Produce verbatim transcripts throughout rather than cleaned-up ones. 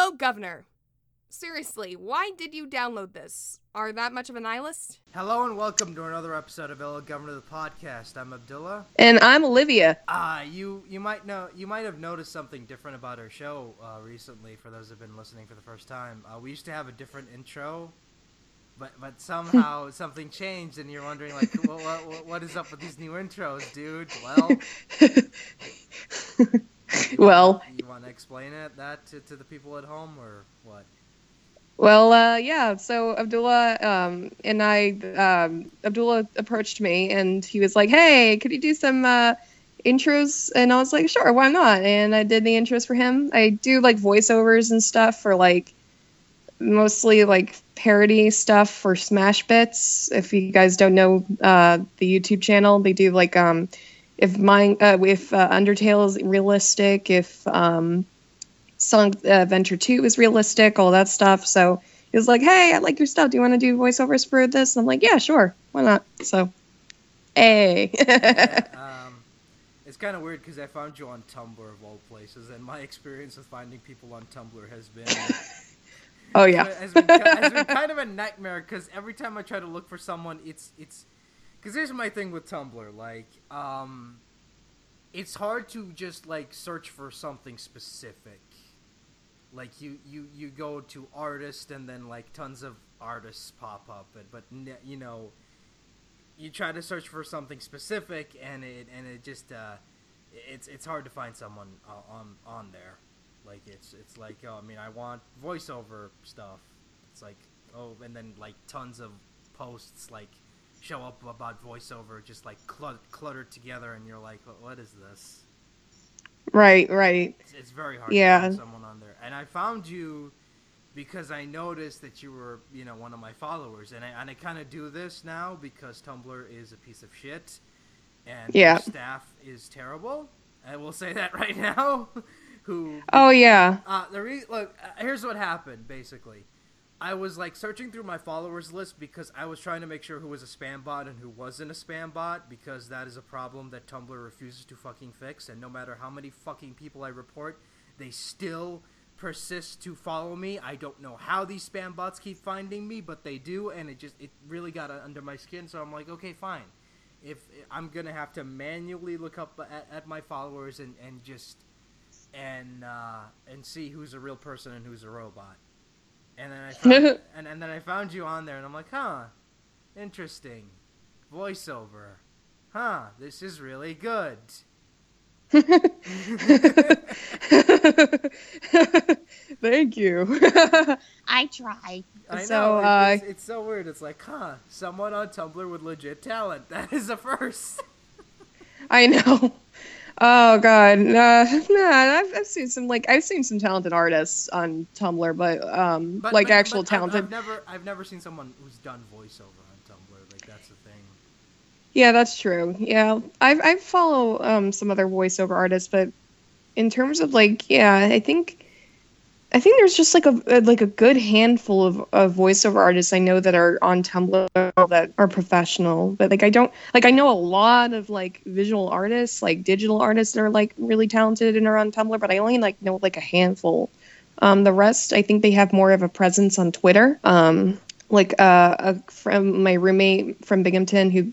Hello, Governor. Seriously, why did you download this? Are that much of a nihilist? Hello and welcome to another episode of Hello, Governor, the podcast. I'm Abdullah. And I'm Olivia. Ah, uh, you, you might know, you might have noticed something different about our show uh, recently, for those who've been listening for the first time. Uh, we used to have a different intro, but but somehow something changed, and you're wondering, like, what, what, what is up with these new intros, dude? Well... You well, want, you want to explain it that to, to the people at home or what? Well, uh, yeah. So Abdullah um, and I, um, Abdullah approached me and he was like, "Hey, could you do some uh, intros?" And I was like, "Sure, why not?" And I did the intros for him. I do like voiceovers and stuff for like mostly like parody stuff for Smash Bits. If you guys don't know uh, the YouTube channel, they do like. Um, If mine, uh, if uh, Undertale is realistic, if um, Sonic Adventure two is realistic, all that stuff. So he was like, "Hey, I like your stuff. Do you want to do voiceovers for this?" And I'm like, "Yeah, sure. Why not?" So, hey. yeah, um, it's kind of weird because I found you on Tumblr of all places, and my experience with finding people on Tumblr has been. oh yeah. has, been, has been kind of a nightmare because every time I try to look for someone, it's it's. Because here's my thing with Tumblr, like, um, it's hard to just, like, search for something specific. Like, you, you, you go to artist, and then, like, tons of artists pop up, and, but, you know, you try to search for something specific, and it, and it just, uh, it's, it's hard to find someone uh, on, on there. Like, it's, it's like, oh, I mean, I want voiceover stuff. It's like, oh, and then, like, tons of posts, like, show up about voiceover just like clut- cluttered together and you're like, what is this? Right, right. It's, it's very hard yeah. to find someone on there. And I found you because I noticed that you were, you know, one of my followers. And I, and I kind of do this now because Tumblr is a piece of shit and yeah. staff is terrible. I will say that right now. Who? Oh, yeah. Uh, the re- Look, uh, here's what happened, basically. I was, like, searching through my followers list because I was trying to make sure who was a spam bot and who wasn't a spam bot because that is a problem that Tumblr refuses to fucking fix. And no matter how many fucking people I report, they still persist to follow me. I don't know how these spam bots keep finding me, but they do. And it just, it really got under my skin. So I'm like, okay, fine. If I'm going to have to manually look up at, at my followers and, and just, and, uh, and see who's a real person and who's a robot. And then I found, and, and then I found you on there, and I'm like, huh, interesting, voiceover, huh, this is really good. Thank you. I try. I so, know, uh, it's, it's so weird, it's like, huh, someone on Tumblr with legit talent, that is a first. I know. Oh God, uh, nah. I've, I've seen some like I've seen some talented artists on Tumblr, but um, but, like but, actual but talented. I've, I've never I've never seen someone who's done voiceover on Tumblr. Like that's the thing. Yeah, that's true. Yeah, I I follow um some other voiceover artists, but in terms of like yeah, I think I think there's just like a like a good handful of, of voiceover artists I know that are on Tumblr that are professional, but like I don't like I know a lot of like visual artists, like digital artists that are like really talented and are on Tumblr, but I only like know like a handful. Um, the rest, I think they have more of a presence on Twitter. Um, like uh, a, from my roommate from Binghamton who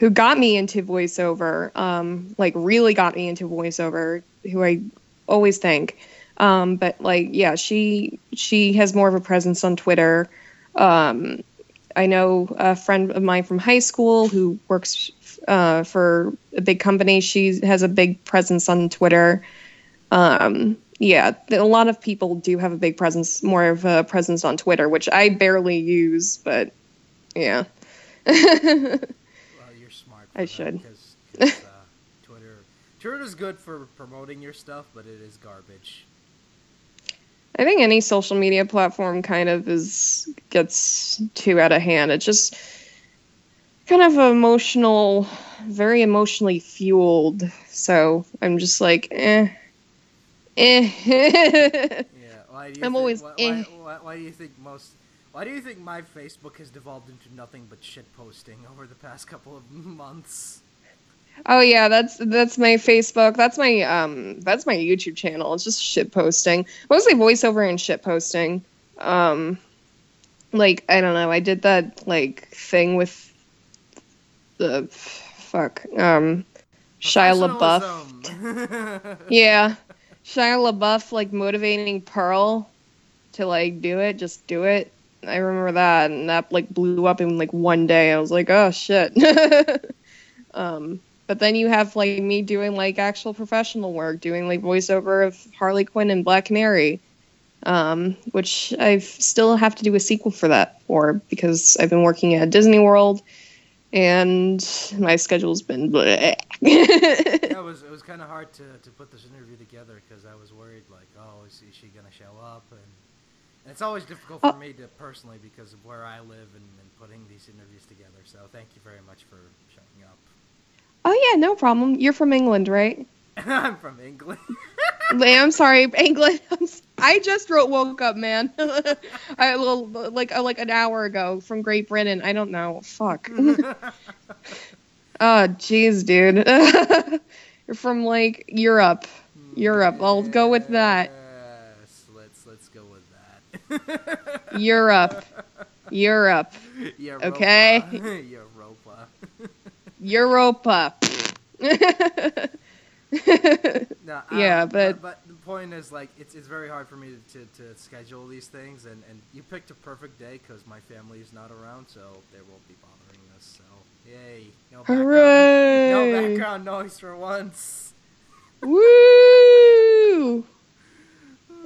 who got me into voiceover, um, like really got me into voiceover, who I always thank. Um, but like, yeah, she, she has more of a presence on Twitter. Um, I know a friend of mine from high school who works, uh, for a big company. She has a big presence on Twitter. Um, yeah, a lot of people do have a big presence, more of a presence on Twitter, which I barely use, but yeah. Well, you're smart. I should. Cause, cause, uh, Twitter, Twitter's good for promoting your stuff, but it is garbage. I think any social media platform kind of is gets too out of hand. It's just kind of emotional, very emotionally fueled. So I'm just like, eh, eh. yeah. Why do you I'm think, always. Why, eh. why, why, why do you think most? Why do you think my Facebook has devolved into nothing but shit posting over the past couple of months? Oh yeah, that's that's my Facebook. That's my um that's my YouTube channel. It's just shit posting. Mostly voiceover and shit posting. Um like I don't know, I did that like thing with the fuck. Um Shia LaBeouf. Yeah. Shia LaBeouf like motivating Pearl to like do it, just do it. I remember that, and that like blew up in like one day. I was like, oh shit. um But then you have, like, me doing, like, actual professional work, doing, like, voiceover of Harley Quinn and Black Canary, um, which I still have to do a sequel for that for, because I've been working at Disney World, and my schedule's been bleh. Yeah, it was, it was kind of hard to, to put this interview together, because I was worried, like, oh, is she going to show up? And, and it's always difficult for oh. me to personally, because of where I live and, and putting these interviews together, so thank you very much for showing up. Oh, yeah, no problem. You're from England, right? I'm from England. I'm sorry, England. I'm so- I just wrote, woke up, man. I little, like like an hour ago from Great Britain. I don't know. Fuck. Oh, jeez, dude. You're from, like, Europe. Europe. I'll go with that. Yes, let's, let's go with that. Europe. Europe. Europa. Okay? Europa. Europa. No, um, yeah, but... but but the point is, like, it's it's very hard for me to, to, to schedule these things, and, and you picked a perfect day because my family is not around, so they won't be bothering us. So yay! No background, hooray! No background noise for once. Woo!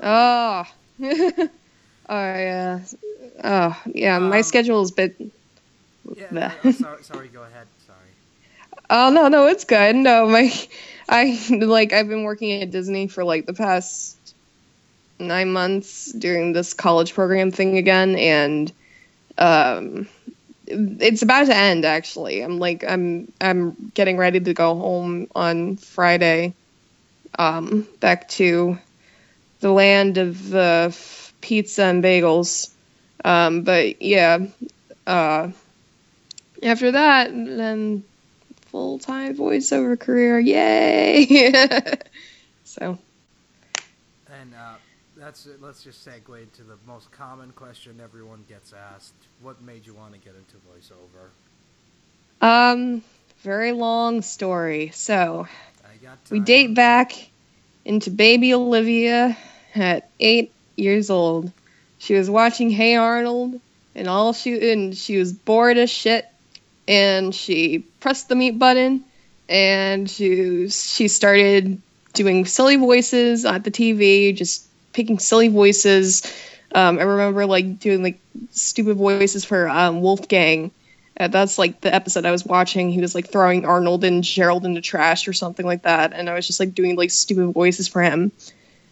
Oh, oh yeah, oh yeah. Um, my schedule is a bit. Yeah. No, oh, sorry, sorry. Go ahead. Oh, no, no, it's good. No, my, I, like, I've been working at Disney for, like, the past nine months doing this college program thing again, and, um, it's about to end, actually. I'm, like, I'm, I'm getting ready to go home on Friday, um, back to the land of, uh, pizza and bagels, um, but, yeah, uh, after that, then... full-time voiceover career, yay! So, and uh, that's let's just segue into the most common question everyone gets asked: what made you want to get into voiceover? Um, very long story. So, I got we date back into baby Olivia at eight years old. She was watching Hey Arnold, and all she and she was bored as shit. And she pressed the mute button, and she she started doing silly voices at the T V, just picking silly voices. Um, I remember like doing like stupid voices for um, Wolfgang. Uh, that's like the episode I was watching. He was like throwing Arnold and Gerald into trash or something like that, and I was just like doing like stupid voices for him.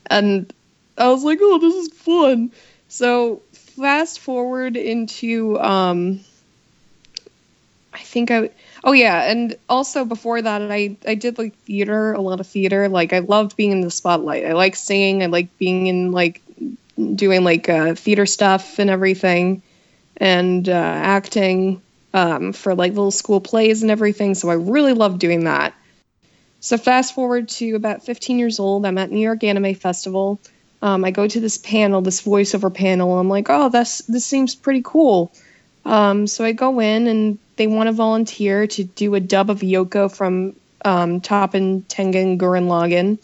And I was like, oh, this is fun. So fast forward into. Um, I think I, oh yeah, and also before that, I, I did, like, theater, a lot of theater, like, I loved being in the spotlight, I like singing, I like being in, like, doing, like, uh, theater stuff and everything, and uh, acting um, for, like, little school plays and everything, so I really loved doing that. So fast forward to about fifteen years old, I'm at New York Anime Festival, um, I go to this panel, this voiceover panel, I'm like, oh, that's, this seems pretty cool. Um, so I go in, and they want to volunteer to do a dub of Yoko from um, Toppin Tengen Gurren Lagann.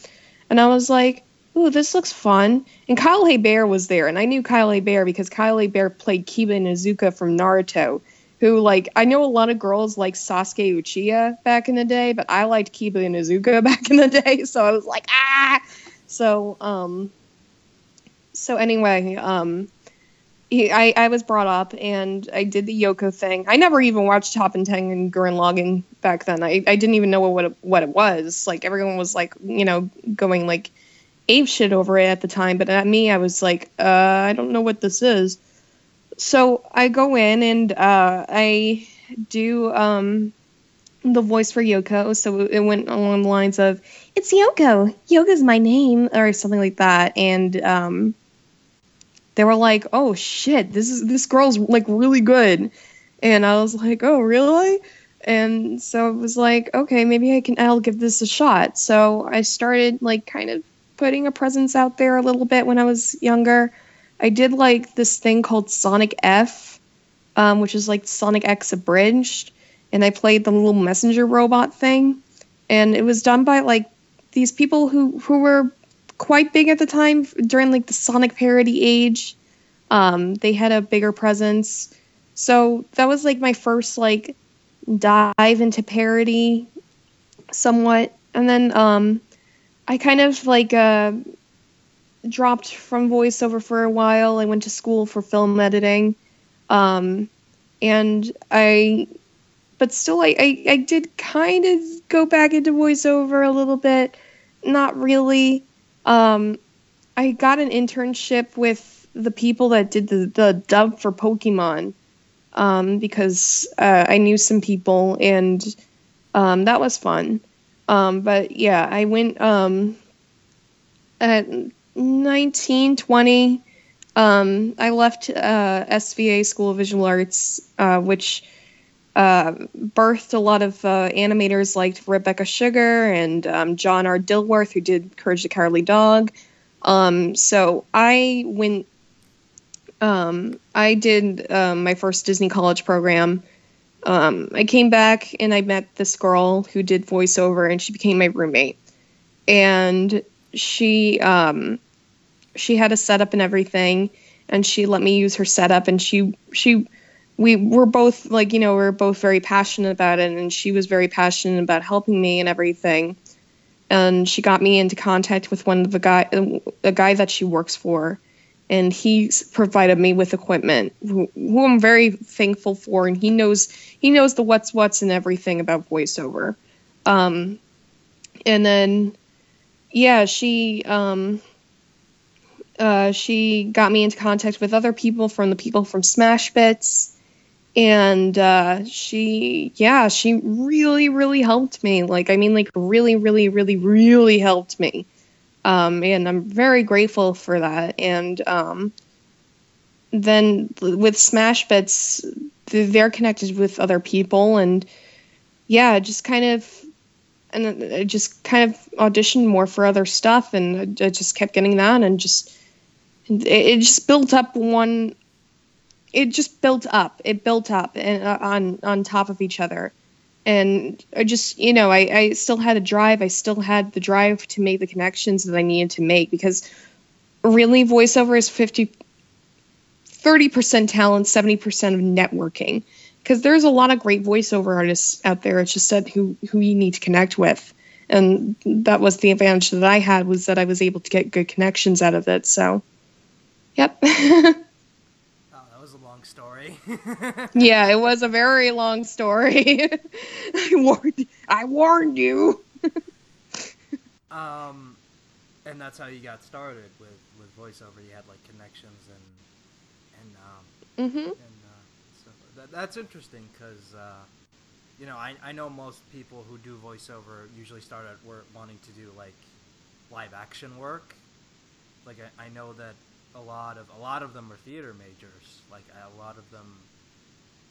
And I was like, ooh, this looks fun. And Kyle Hebert was there, and I knew Kyle Hebert because Kyle Hebert played Kiba Inuzuka from Naruto, who, like, I know a lot of girls liked Sasuke Uchiha back in the day, but I liked Kiba Inuzuka back in the day, so I was like, ah! So, um, so anyway, um... I, I was brought up, and I did the Yoko thing. I never even watched Toppin Tengen Gurren Lagann back then. I, I didn't even know what it, what it was. Like, everyone was, like, you know, going, like, apeshit over it at the time. But at me, I was like, uh, I don't know what this is. So I go in, and uh, I do um, the voice for Yoko. So it went along the lines of, it's Yoko. Yoko's my name, or something like that. And... Um, they were like, "Oh shit, this is this girl's like really good," and I was like, "Oh really?" And so I was like, okay, maybe I can, I'll give this a shot. So I started like kind of putting a presence out there a little bit when I was younger. I did like this thing called Sonic F, um, which is like Sonic X abridged. And I played the little messenger robot thing. And it was done by like these people who, who were quite big at the time during like the Sonic parody age. Um, they had a bigger presence. So that was like my first like dive into parody somewhat. And then um, I kind of like uh, dropped from voiceover for a while. I went to school for film editing. Um, and I, but still I, I, I did kind of go back into voiceover a little bit. Not really. Um, I got an internship with the people that did the, the dub for Pokemon. Um, because uh, I knew some people, and um, that was fun. Um, but yeah, I went um, at nineteen, twenty. Um, I left uh, S V A, School of Visual Arts, uh, which uh, birthed a lot of uh, animators like Rebecca Sugar and um, John R. Dilworth, who did Courage the Cowardly Dog. Um, so I went... Um, I did um, my first Disney college program. Um, I came back and I met this girl who did voiceover, and she became my roommate. And she um, she had a setup and everything, and she let me use her setup. And she she we were both like you know we were both very passionate about it, and she was very passionate about helping me and everything. And she got me into contact with one of the guy a guy that she works for. And he provided me with equipment, who, who I'm very thankful for. And he knows he knows the what's what's and everything about voiceover. Um, and then, yeah, she um, uh, she got me into contact with other people from the people from Smash Bits, and uh, she yeah she really really helped me. Like I mean, like really really really really helped me. Um, and I'm very grateful for that. And um, then with Smash Bits, they're connected with other people, and yeah, just kind of, and I just kind of auditioned more for other stuff, and I just kept getting that, and just it just built up one. It just built up. It built up and on on top of each other. And I just, you know, I, I still had a drive. I still had the drive to make the connections that I needed to make, because really voiceover is fifty, thirty percent talent, seventy percent of networking. Because there's a lot of great voiceover artists out there. It's just that who, who you need to connect with. And that was the advantage that I had, was that I was able to get good connections out of it. So, yep. Story. Yeah, it was a very long story. I warned I warned you. um and that's how you got started with, with voiceover. You had like connections and and um mm-hmm. and uh, so that, that's interesting, cuz uh you know, I I know most people who do voiceover usually start at work wanting to do like live action work. Like I, I know that a lot of a lot of them are theater majors. Like a lot of them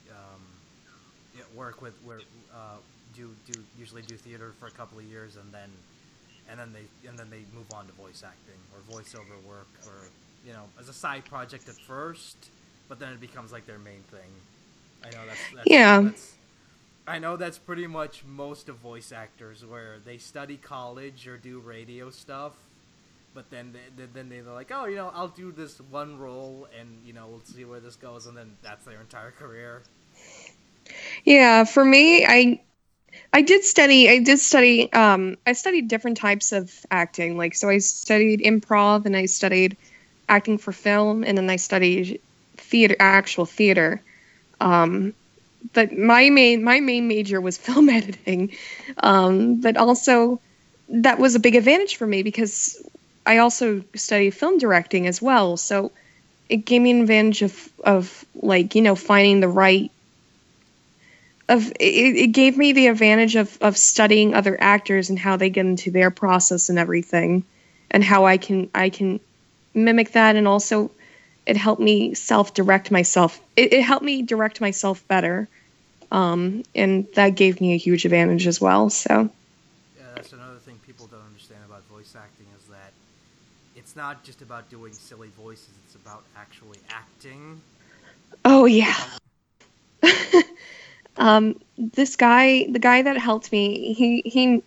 um, yeah, work with where uh, do do usually do theater for a couple of years, and then and then they and then they move on to voice acting or voiceover work, or you know, as a side project at first, but then it becomes like their main thing. I know that's, that's yeah. That's, I know that's pretty much most of voice actors, where they study college or do radio stuff. But then they, then they're like, oh, you know, I'll do this one role, and, you know, we'll see where this goes. And then that's their entire career. Yeah, for me, I I did study, I did study, um, I studied different types of acting. Like, so I studied improv, and I studied acting for film, and then I studied theater, actual theater. Um, but my main, my main major was film editing. Um, but also, that was a big advantage for me, because I also studied film directing as well, so it gave me an advantage of, of like, you know, finding the right, of it, it gave me the advantage of, of studying other actors and how they get into their process and everything, and how I can, I can mimic that, and also it helped me self-direct myself. It, it helped me direct myself better, Um, and that gave me a huge advantage as well. So yeah, that's another thing people don't understand about voice acting is that it's not just about doing silly voices. It's about actually acting. Oh, yeah. um, this guy, the guy that helped me, he, he,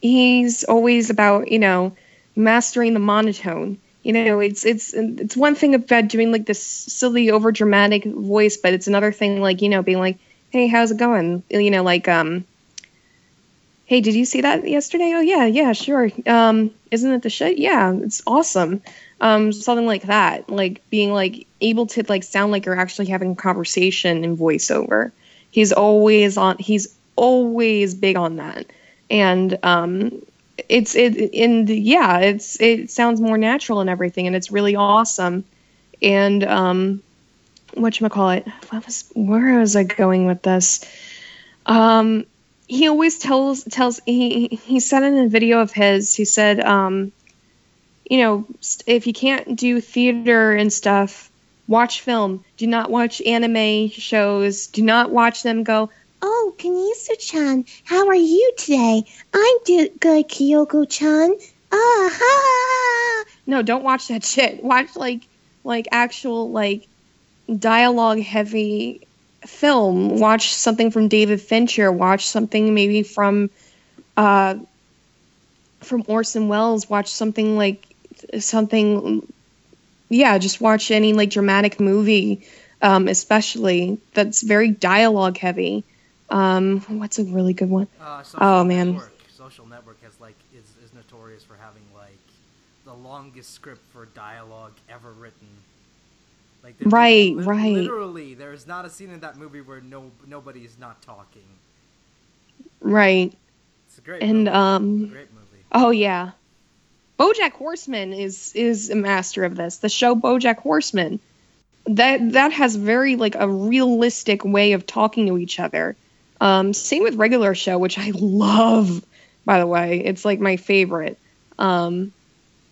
he's always about, you know, mastering the monotone. You know, it's it's it's one thing about doing like this silly, over dramatic voice, but it's another thing like, you know, being like, hey, how's it going? You know, like, um, hey, did you see that yesterday? Oh, yeah, yeah, sure. Um, isn't it the shit? Yeah, it's awesome. Um, something like that, like being like able to like sound like you're actually having a conversation in voiceover. He's always on. He's always big on that, and um, it's it and yeah, it's it sounds more natural and everything, and it's really awesome. And um, whatchamacallit? What was where was I going with this? Um, he always tells tells he he said in a video of his. He said, um, you know, if you can't do theater and stuff, watch film. Do not watch anime shows. Do not watch them go, oh, Kinesu-chan, how are you today? I'm do- good, Kyoko-chan. Ah-ha! No, don't watch that shit. Watch, like, like actual, like, dialogue-heavy film. Watch something from David Fincher. Watch something maybe from, uh, from Orson Welles. Watch something like, something yeah just watch any like dramatic movie, um especially that's very dialogue heavy. Um what's a really good one? uh, oh man network. Social Network has like is, is notorious for having like the longest script for dialogue ever written, like right li- right literally there is not a scene in that movie where no nobody is not talking, right? It's a great and movie. um great movie. Oh yeah, BoJack Horseman is is a master of this. The show BoJack Horseman, that that has very like a realistic way of talking to each other. Um, same with Regular Show, which I love. By the way, it's like my favorite. Um,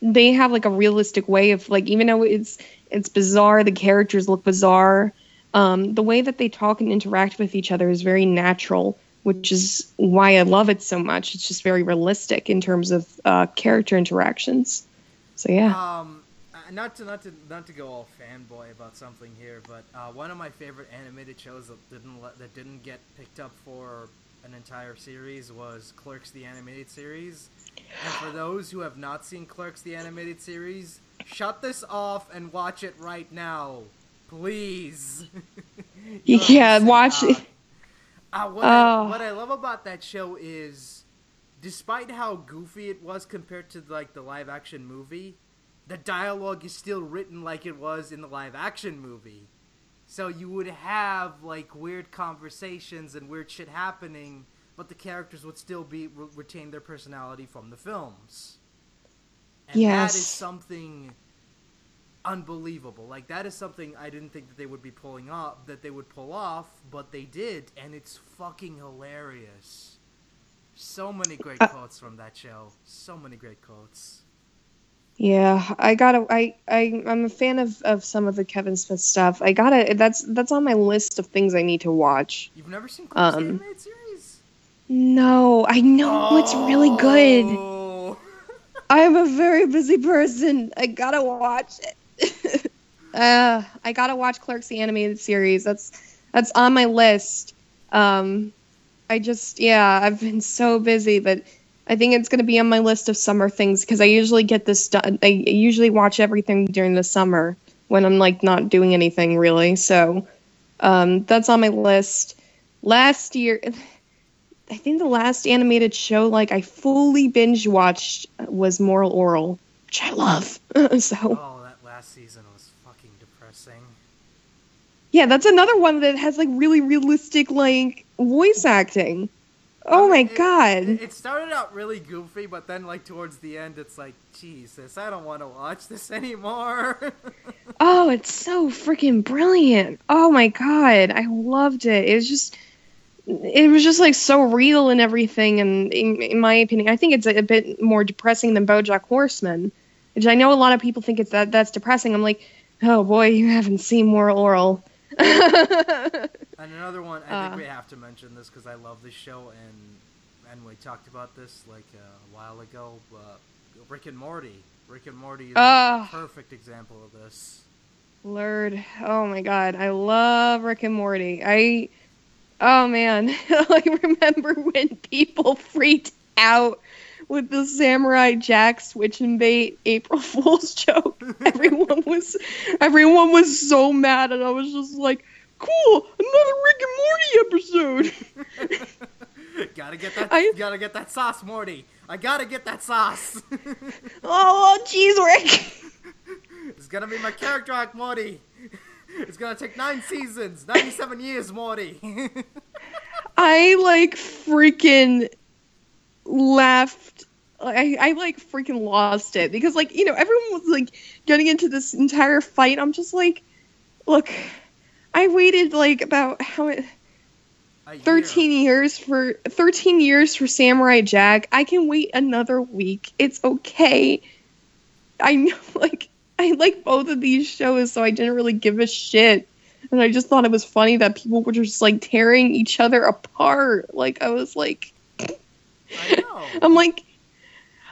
they have like a realistic way of like, even though it's it's bizarre, the characters look bizarre. Um, the way that they talk and interact with each other is very natural, which is why I love it so much. It's just very realistic in terms of uh, character interactions. So yeah. Um, not to not to not to go all fanboy about something here, but uh, one of my favorite animated shows that didn't let, that didn't get picked up for an entire series was Clerks the Animated Series. And for those who have not seen Clerks the Animated Series, shut this off and watch it right now, please. Yeah, watch it. Uh, what, oh. I, what I love about that show is, despite how goofy it was compared to like the live action movie, the dialogue is still written like it was in the live action movie. So you would have like weird conversations and weird shit happening, but the characters would still be re- retain their personality from the films. And yes. That is something unbelievable. Like, that is something I didn't think that they would be pulling off, that they would pull off, but they did, and it's fucking hilarious. So many great uh, quotes from that show. So many great quotes. Yeah, I gotta. I, I I'm a fan of, of some of the Kevin Smith stuff. I gotta. That's that's on my list of things I need to watch. You've never seen Clerks um, the Animated Series? No, I know oh. It's really good. I'm a very busy person. I gotta watch it. uh, I gotta watch Clerks the Animated Series. That's that's on my list. Um, I just yeah, I've been so busy, but I think it's gonna be on my list of summer things because I usually get this done. I usually watch everything during the summer when I'm like not doing anything really. So um, that's on my list. Last year. I think the last animated show like I fully binge watched was Moral Oral, which I love. so Oh, that last season was fucking depressing. Yeah, that's another one that has like really realistic like voice acting. Oh I mean, my it, god. It, it started out really goofy, but then like towards the end it's like, Jesus, I don't want to watch this anymore. Oh, it's so freaking brilliant. Oh my god, I loved it. It was just It was just like so real and everything, and in, in my opinion, I think it's a, a bit more depressing than BoJack Horseman, which I know a lot of people think it's that that's depressing. I'm like, oh boy, you haven't seen Moral Oral. And another one, I uh, think we have to mention this because I love this show, and and we talked about this like uh, a while ago. But uh, Rick and Morty, Rick and Morty is uh, a perfect example of this. Lord, oh my God, I love Rick and Morty. I, oh man, I remember when people freaked out with the Samurai Jack switch and bait April Fool's joke. Everyone was, everyone was so mad, and I was just like, cool, another Rick and Morty episode. gotta get that I, gotta get that sauce, Morty. I gotta get that sauce. oh, jeez, Rick. It's gonna be my character arc, Morty. It's gonna take nine seasons, ninety-seven years, Morty. I, like, freaking laughed. I, I, like, freaking lost it. Because, like, you know, everyone was, like, getting into this entire fight. I'm just like, look, I waited, like, about how it... thirteen years for thirteen years for Samurai Jack. I can wait another week. It's okay. I know, like, I like both of these shows, so I didn't really give a shit. And I just thought it was funny that people were just, like, tearing each other apart. Like, I was like... I know. I'm like...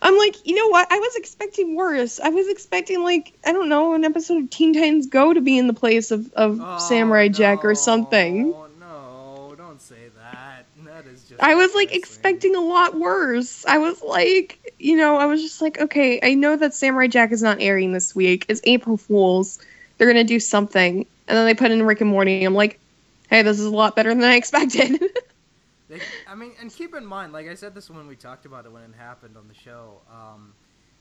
I'm like, you know what? I was expecting worse. I was expecting, like, I don't know, an episode of Teen Titans Go to be in the place of, of oh, Samurai no. Jack or something. Oh, no. Don't say that. That is just... I was, like, expecting a lot worse. I was like... You know, I was just like, okay, I know that Samurai Jack is not airing this week. It's April Fool's. They're going to do something. And then they put in Rick and Morty. And I'm like, hey, this is a lot better than I expected. they, I mean, and keep in mind, like I said this when we talked about it when it happened on the show. Um,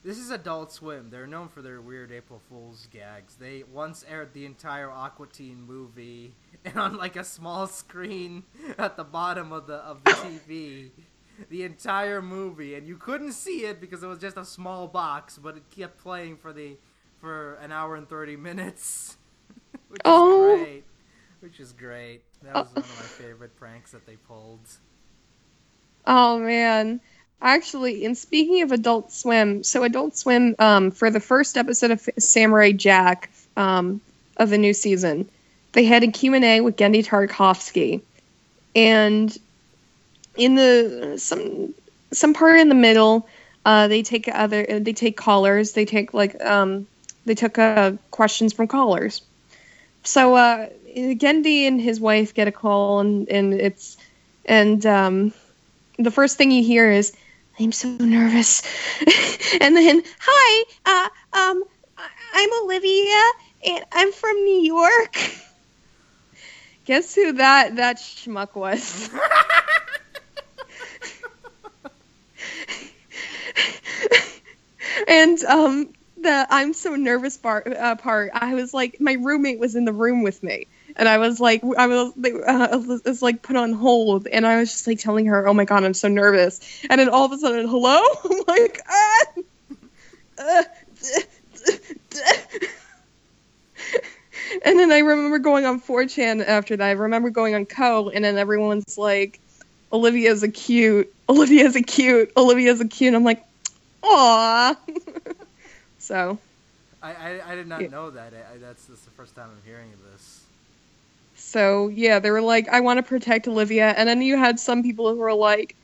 this is Adult Swim. They're known for their weird April Fool's gags. They once aired the entire Aqua Teen movie and on like a small screen at the bottom of the of the T V. The entire movie, and you couldn't see it because it was just a small box, but it kept playing for the for an hour and thirty minutes, which oh. is great. Which is great. That was oh. one of my favorite pranks that they pulled. Oh man! Actually, and speaking of Adult Swim, so Adult Swim um, for the first episode of Samurai Jack um, of the new season, they had a Q and A with Genndy Tartakovsky, and. In the some some part in the middle, uh, they take other they take callers. They take like um, they took uh, questions from callers. So uh, Genndy and his wife get a call, and and it's and um, the first thing you hear is, "I'm so nervous," and then, "Hi, uh, um, I'm Olivia, and I'm from New York." Guess who that that schmuck was. And um, the I'm so nervous part, uh, part, I was like, my roommate was in the room with me. And I was like, I was, uh, I was like put on hold. And I was just like telling her, oh my God, I'm so nervous. And then all of a sudden, hello? I'm like, ah! Uh, duh, duh, duh. And then I remember going on four chan after that. I remember going on Ko, and then everyone's like, Olivia's a cute, Olivia's a cute, Olivia's a cute. And I'm like, aww. so. I, I, I did not yeah. know that. I, I, that's, that's the first time I'm hearing of this. So, yeah, they were like, I want to protect Olivia. And then you had some people who were like,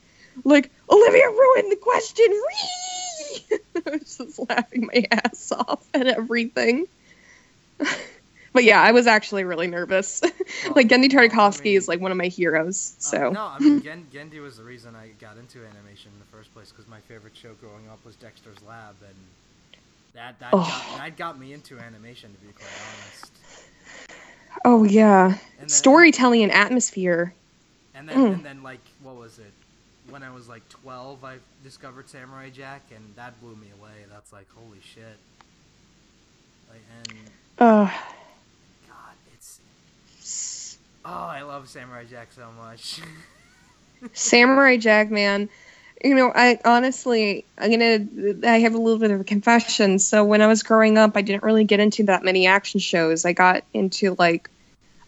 like, Olivia ruined the question. Whee! I was just laughing my ass off at everything. But yeah, I was actually really nervous. Well, like, Genndy Tartakovsky I mean, is like one of my heroes. So uh, no, I mean, Gen- Genndy was the reason I got into animation in the first place because my favorite show growing up was Dexter's Lab, and that that, oh. got, that got me into animation, to be quite honest. Oh yeah, and then, storytelling and atmosphere. And then, mm. and then, like, what was it? When I was like twelve, I discovered Samurai Jack, and that blew me away. That's like, holy shit. Like, and. Uh. Oh, I love Samurai Jack so much. Samurai Jack, man. You know, I honestly, I'm gonna. I have a little bit of a confession. So when I was growing up, I didn't really get into that many action shows. I got into like,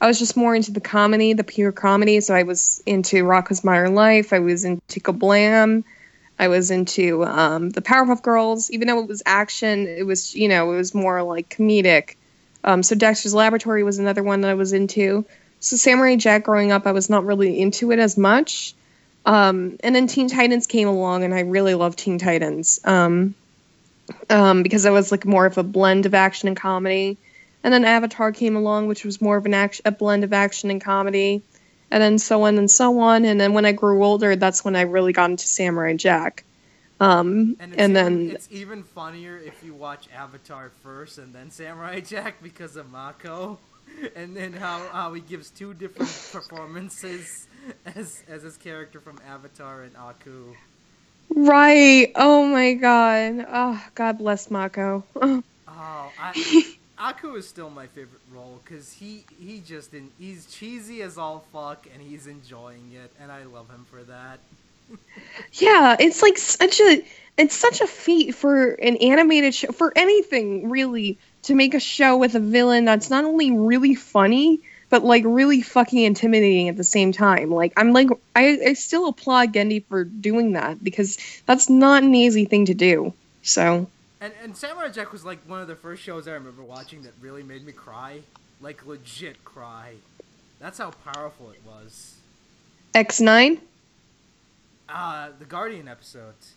I was just more into the comedy, the pure comedy. So I was into Rocko's Modern Life. I was into Kablam. I was into um, the Powerpuff Girls. Even though it was action, it was you know, it was more like comedic. Um, so Dexter's Laboratory was another one that I was into. So Samurai Jack growing up, I was not really into it as much. Um, and then Teen Titans came along, and I really loved Teen Titans um, um, because it was like more of a blend of action and comedy. And then Avatar came along, which was more of an action, a blend of action and comedy. And then so on and so on. And then when I grew older, that's when I really got into Samurai Jack. Um, and, and then even, it's even funnier if you watch Avatar first and then Samurai Jack because of Mako, and then how, how he gives two different performances as as his character from Avatar and Aku. Right. Oh my God. Oh, God bless Mako. Oh, I, Aku is still my favorite role because he he just in, he's cheesy as all fuck and he's enjoying it, and I love him for that. Yeah, it's like such a it's such a feat for an animated show, for anything really, to make a show with a villain that's not only really funny but like really fucking intimidating at the same time. Like I'm like I, I still applaud Gendy for doing that because that's not an easy thing to do. So and and Samurai Jack was like one of the first shows I remember watching that really made me cry, like legit cry. That's how powerful it was. X nine. Uh, the Guardian episodes.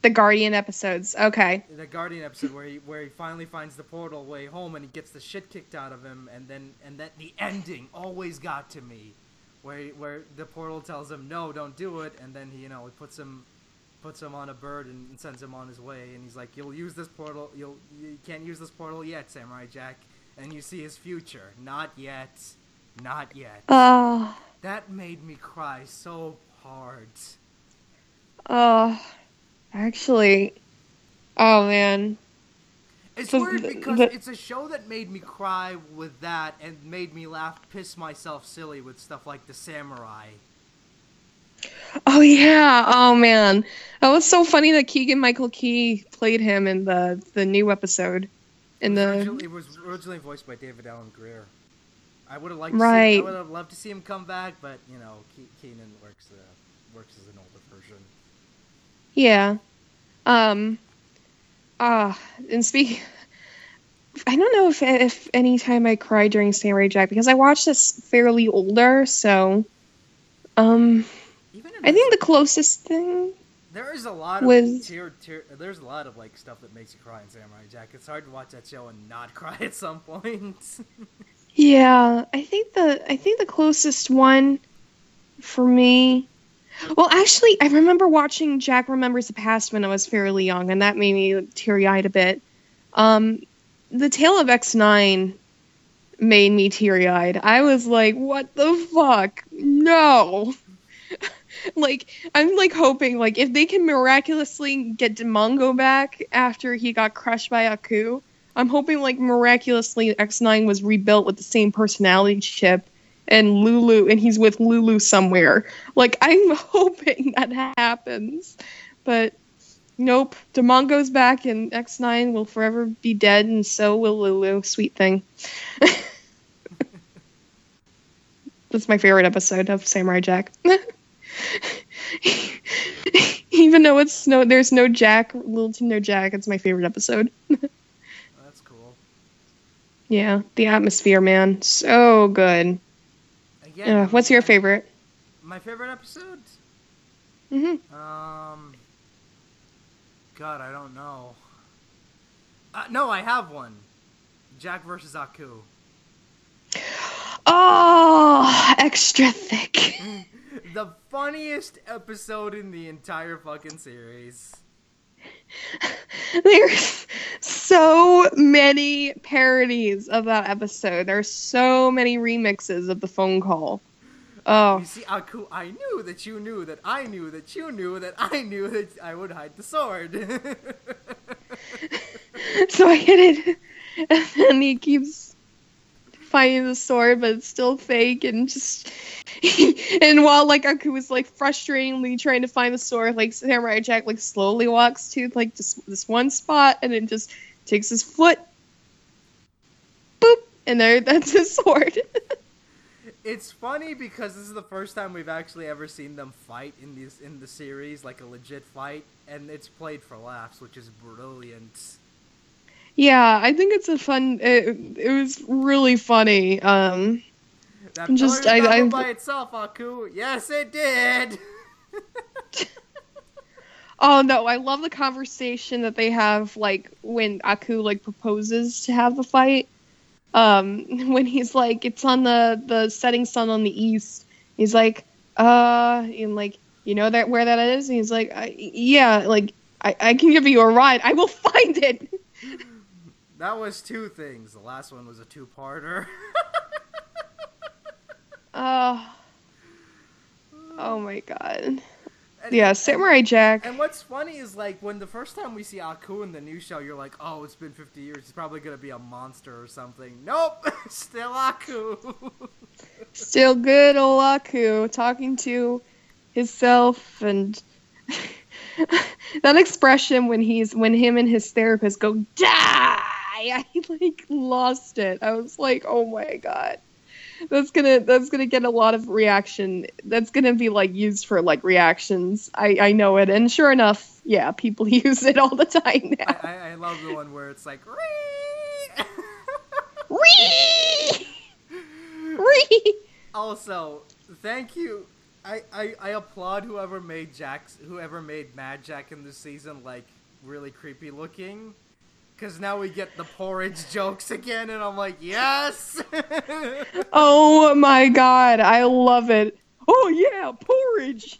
The Guardian episodes, okay. The Guardian episode where he where he finally finds the portal way home and he gets the shit kicked out of him, and then and that the ending always got to me, where where the portal tells him no, don't do it, and then he you know he puts him puts him on a bird and, and sends him on his way, and he's like, you'll use this portal, you'll you can't use this portal yet, Samurai Jack, and you see his future, not yet, not yet. Oh. That made me cry so hard. Oh, actually, oh man. It's so weird because the, it's a show that made me cry with that and made me laugh, piss myself silly with stuff like the samurai. Oh yeah, oh man. That was so funny that Keegan-Michael Key played him in the, the new episode. In it, was the... it was originally voiced by David Alan Grier. I would have liked right. to see, I would have loved to see him come back, but you know, Keenan works uh, works as an older version. Yeah. Um, uh, and speaking, I don't know if, if any time I cried during Samurai Jack, because I watched this fairly older, so, um, Even I think the closest thing There is a lot of, was, tier, tier, there's a lot of, like, stuff that makes you cry in Samurai Jack. It's hard to watch that show and not cry at some point. Yeah, I think the, I think the closest one for me... Well, actually, I remember watching Jack Remembers the Past when I was fairly young, and that made me teary-eyed a bit. Um, the Tale of X nine made me teary-eyed. I was like, what the fuck? No! Like, I'm, like, hoping, like, if they can miraculously get Dimongo back after he got crushed by Aku, I'm hoping, like, miraculously X nine was rebuilt with the same personality chip and Lulu, and he's with Lulu somewhere. Like, I'm hoping that happens. But, nope. Dimongo's back, and X nine will forever be dead, and so will Lulu. Sweet thing. That's my favorite episode of Samurai Jack. Even though it's no, there's no Jack, little to no Jack, it's my favorite episode. That's cool. Yeah, the atmosphere, man. So good. Yeah. Uh, what's your favorite? My favorite episode? Mm-hmm. Um. God, I don't know. Uh, no, I have one. Jack versus Aku. Oh, extra thick. The funniest episode in the entire fucking series. There's so many parodies of that episode. There's so many remixes of the phone call. Oh, you see, Aku, I knew that you knew that I knew that you knew that I knew that I would hide the sword. So I hit it, and then he keeps finding the sword, but it's still fake, and just. And while, like, Aku was, like, frustratingly trying to find the sword, like, Samurai Jack, like, slowly walks to, like, this, this one spot, and then just takes his foot, boop, and there, that's his sword. It's funny because this is the first time we've actually ever seen them fight in these in the series, like, a legit fight, and it's played for laughs, which is brilliant. Yeah, I think it's a fun, it, it was really funny, um... That I'm just, I, I, by itself, Aku. Yes, it did. Oh no, I love the conversation that they have, like when Aku like proposes to have the fight. Um, when he's like, it's on the, the setting sun on the east. He's like, uh, and like, you know that where that is? And he's like, I, yeah, like I, I can give you a ride. I will find it. That was two things. The last one was a two-parter. uh, oh my god. And, yeah, Samurai and, Jack. And what's funny is, like, when the first time we see Aku in the new show, you're like, oh, it's been fifty years. He's probably going to be a monster or something. Nope! Still Aku. Still good old Aku talking to himself and... that expression when he's when him and his therapist go die, I like lost it. I was like, oh my god, that's gonna that's gonna get a lot of reaction. That's gonna be like used for like reactions. I I know it, and sure enough, yeah, people use it all the time now. I, I, I love the one where it's like ree, ree, ree. Also, thank you. I, I, I applaud whoever made Jack's, whoever made Mad Jack in this season, like, really creepy looking. Because now we get the porridge jokes again, and I'm like, yes! Oh my god, I love it. Oh yeah, porridge!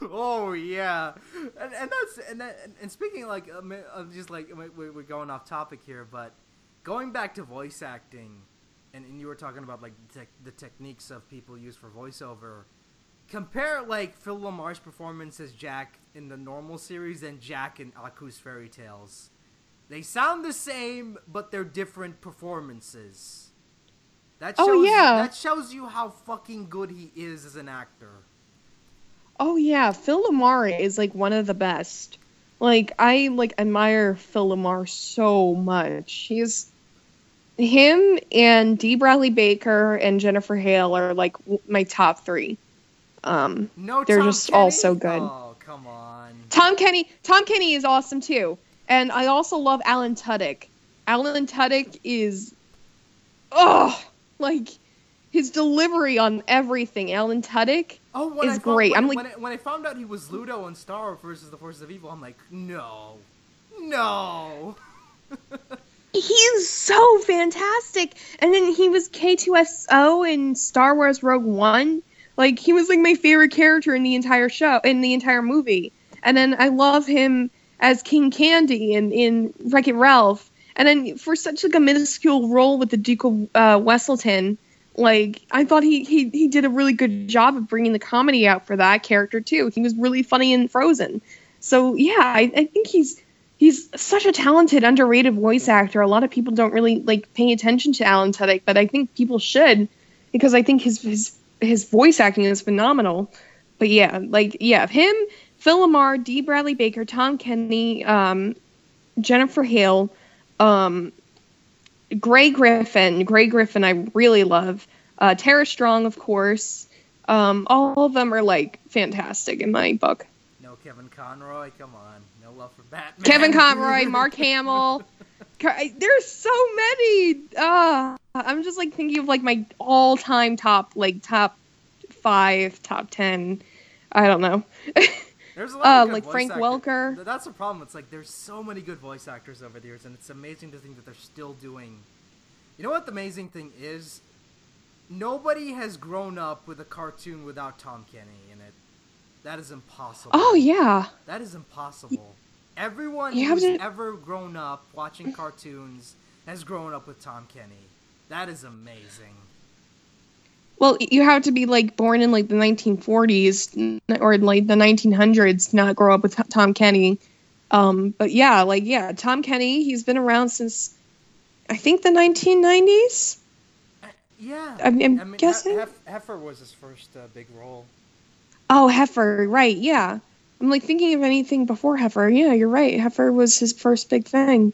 Oh yeah. And, and that's, and that, and speaking, like, I'm just like, we're going off topic here, but going back to voice acting, and, and you were talking about, like, te- the techniques of people use for voiceover. Compare, like, Phil Lamar's performance as Jack in the normal series and Jack in Aku's Fairy Tales. They sound the same, but they're different performances. That shows, oh, yeah. That shows you how fucking good he is as an actor. Oh, yeah. Phil Lamar is, like, one of the best. Like, I, like, admire Phil Lamar so much. He's... Him and Dee Bradley Baker and Jennifer Hale are, like, w- my top three. Um, no, they're Tom just Kenny? all so good. Oh, come on. Tom Kenny, Tom Kenny is awesome too. And I also love Alan Tudyk. Alan Tudyk is, oh, like his delivery on everything. Alan Tudyk oh, when is I great. Found, when, I'm like, when I, when I found out he was Ludo in Star Wars versus the Forces of Evil, I'm like, no, no. He's so fantastic. And then he was K two S O in Star Wars Rogue One. Like, he was, like, my favorite character in the entire show, in the entire movie. And then I love him as King Candy in, in Wreck-It Ralph. And then for such, like, a minuscule role with the Duke of uh, Wesselton, like, I thought he, he, he did a really good job of bringing the comedy out for that character, too. He was really funny in Frozen. So, yeah, I, I think he's he's such a talented, underrated voice actor. A lot of people don't really, like, pay attention to Alan Tudyk, but I think people should, because I think his his... his voice acting is phenomenal. But yeah, like, yeah, him, Phil Lamar, Dee Bradley Baker, Tom Kenny, um, Jennifer Hale, um, Gray Griffin, Gray Griffin I really love, uh, Tara Strong, of course, um, all of them are, like, fantastic in my book. No Kevin Conroy, come on, no love for Batman. Kevin Conroy, Mark Hamill, there's so many, uh, I'm just, like, thinking of, like, my all-time top, like, top five, top ten, I don't know. There's a lot uh, of good like voice Frank actors. Welker. That's the problem. It's like there's so many good voice actors over the years, and it's amazing to think that they're still doing. You know what the amazing thing is? Nobody has grown up with a cartoon without Tom Kenny in it. That is impossible. Oh yeah. That is impossible. Everyone yeah, who's but... ever grown up watching cartoons has grown up with Tom Kenny. That is amazing. Well, you have to be, like, born in, like, the nineteen forties or, like, the nineteen hundreds to not grow up with Tom Kenny. Um, but, yeah, like, yeah, Tom Kenny, he's been around since, I think, the nineteen nineties? Uh, yeah. I'm, I'm I mean, guessing? He- Heffer was his first uh, big role. Oh, Heffer, right, yeah. I'm, like, thinking of anything before Heffer. Yeah, you're right. Heffer was his first big thing.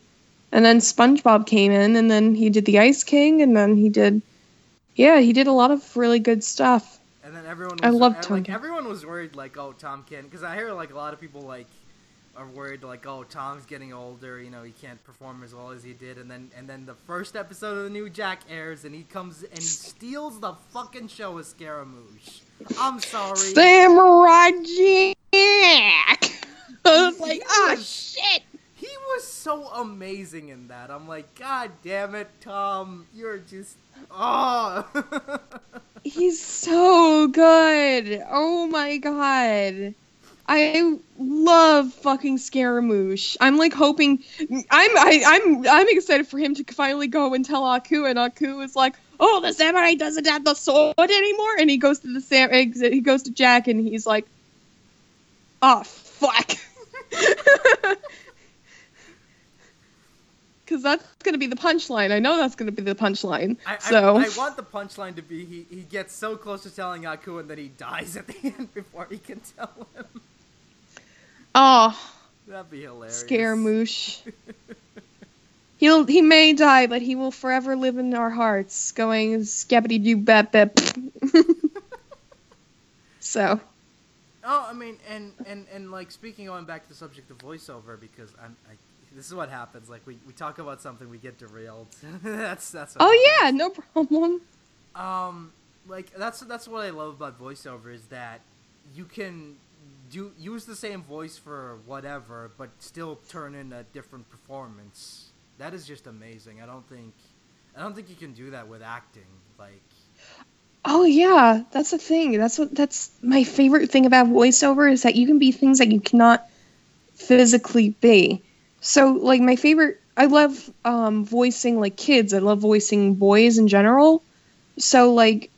And then SpongeBob came in, and then he did The Ice King, and then he did, yeah, he did a lot of really good stuff. And then everyone was, I love Tom. Like, everyone was worried, like, oh, Tom Kenny, because I hear, like, a lot of people, like, are worried like, oh, Tom's getting older, you know, he can't perform as well as he did, and then and then the first episode of the new Jack airs, and he comes and he steals the fucking show with Scaramouche. I'm sorry. Samurai Jack. I was like, ah, oh, shit. He was so amazing in that. I'm like, God damn it, Tom. You're just, oh. He's so good. Oh, my God. I love fucking Scaramouche. I'm like hoping, I'm, I, I'm, I'm excited for him to finally go and tell Aku, and Aku is like, oh, the samurai doesn't have the sword anymore. And he goes to the sam, he goes to Jack, and he's like, oh, fuck. Because that's going to be the punchline. I know that's going to be the punchline. I, so. I, I want the punchline to be he, he gets so close to telling Aku and then he dies at the end before he can tell him. Oh. That'd be hilarious. Scaramouche. He'll, he may die, but he will forever live in our hearts, going scabbity-doo-bap-bap. So. Oh, I mean, and, and, and like, speaking on back to the subject of voiceover, because I'm... I, This is what happens. Like we, we talk about something, we get derailed. that's that's. What oh happens. Yeah, no problem. Um, like that's that's what I love about voiceover is that you can do use the same voice for whatever, but still turn in a different performance. That is just amazing. I don't think, I don't think you can do that with acting. Like. Oh yeah, that's the thing. That's what that's my favorite thing about voiceover is that you can be things that you cannot physically be. So, like, my favorite... I love um, voicing, like, kids. I love voicing boys in general. So, like,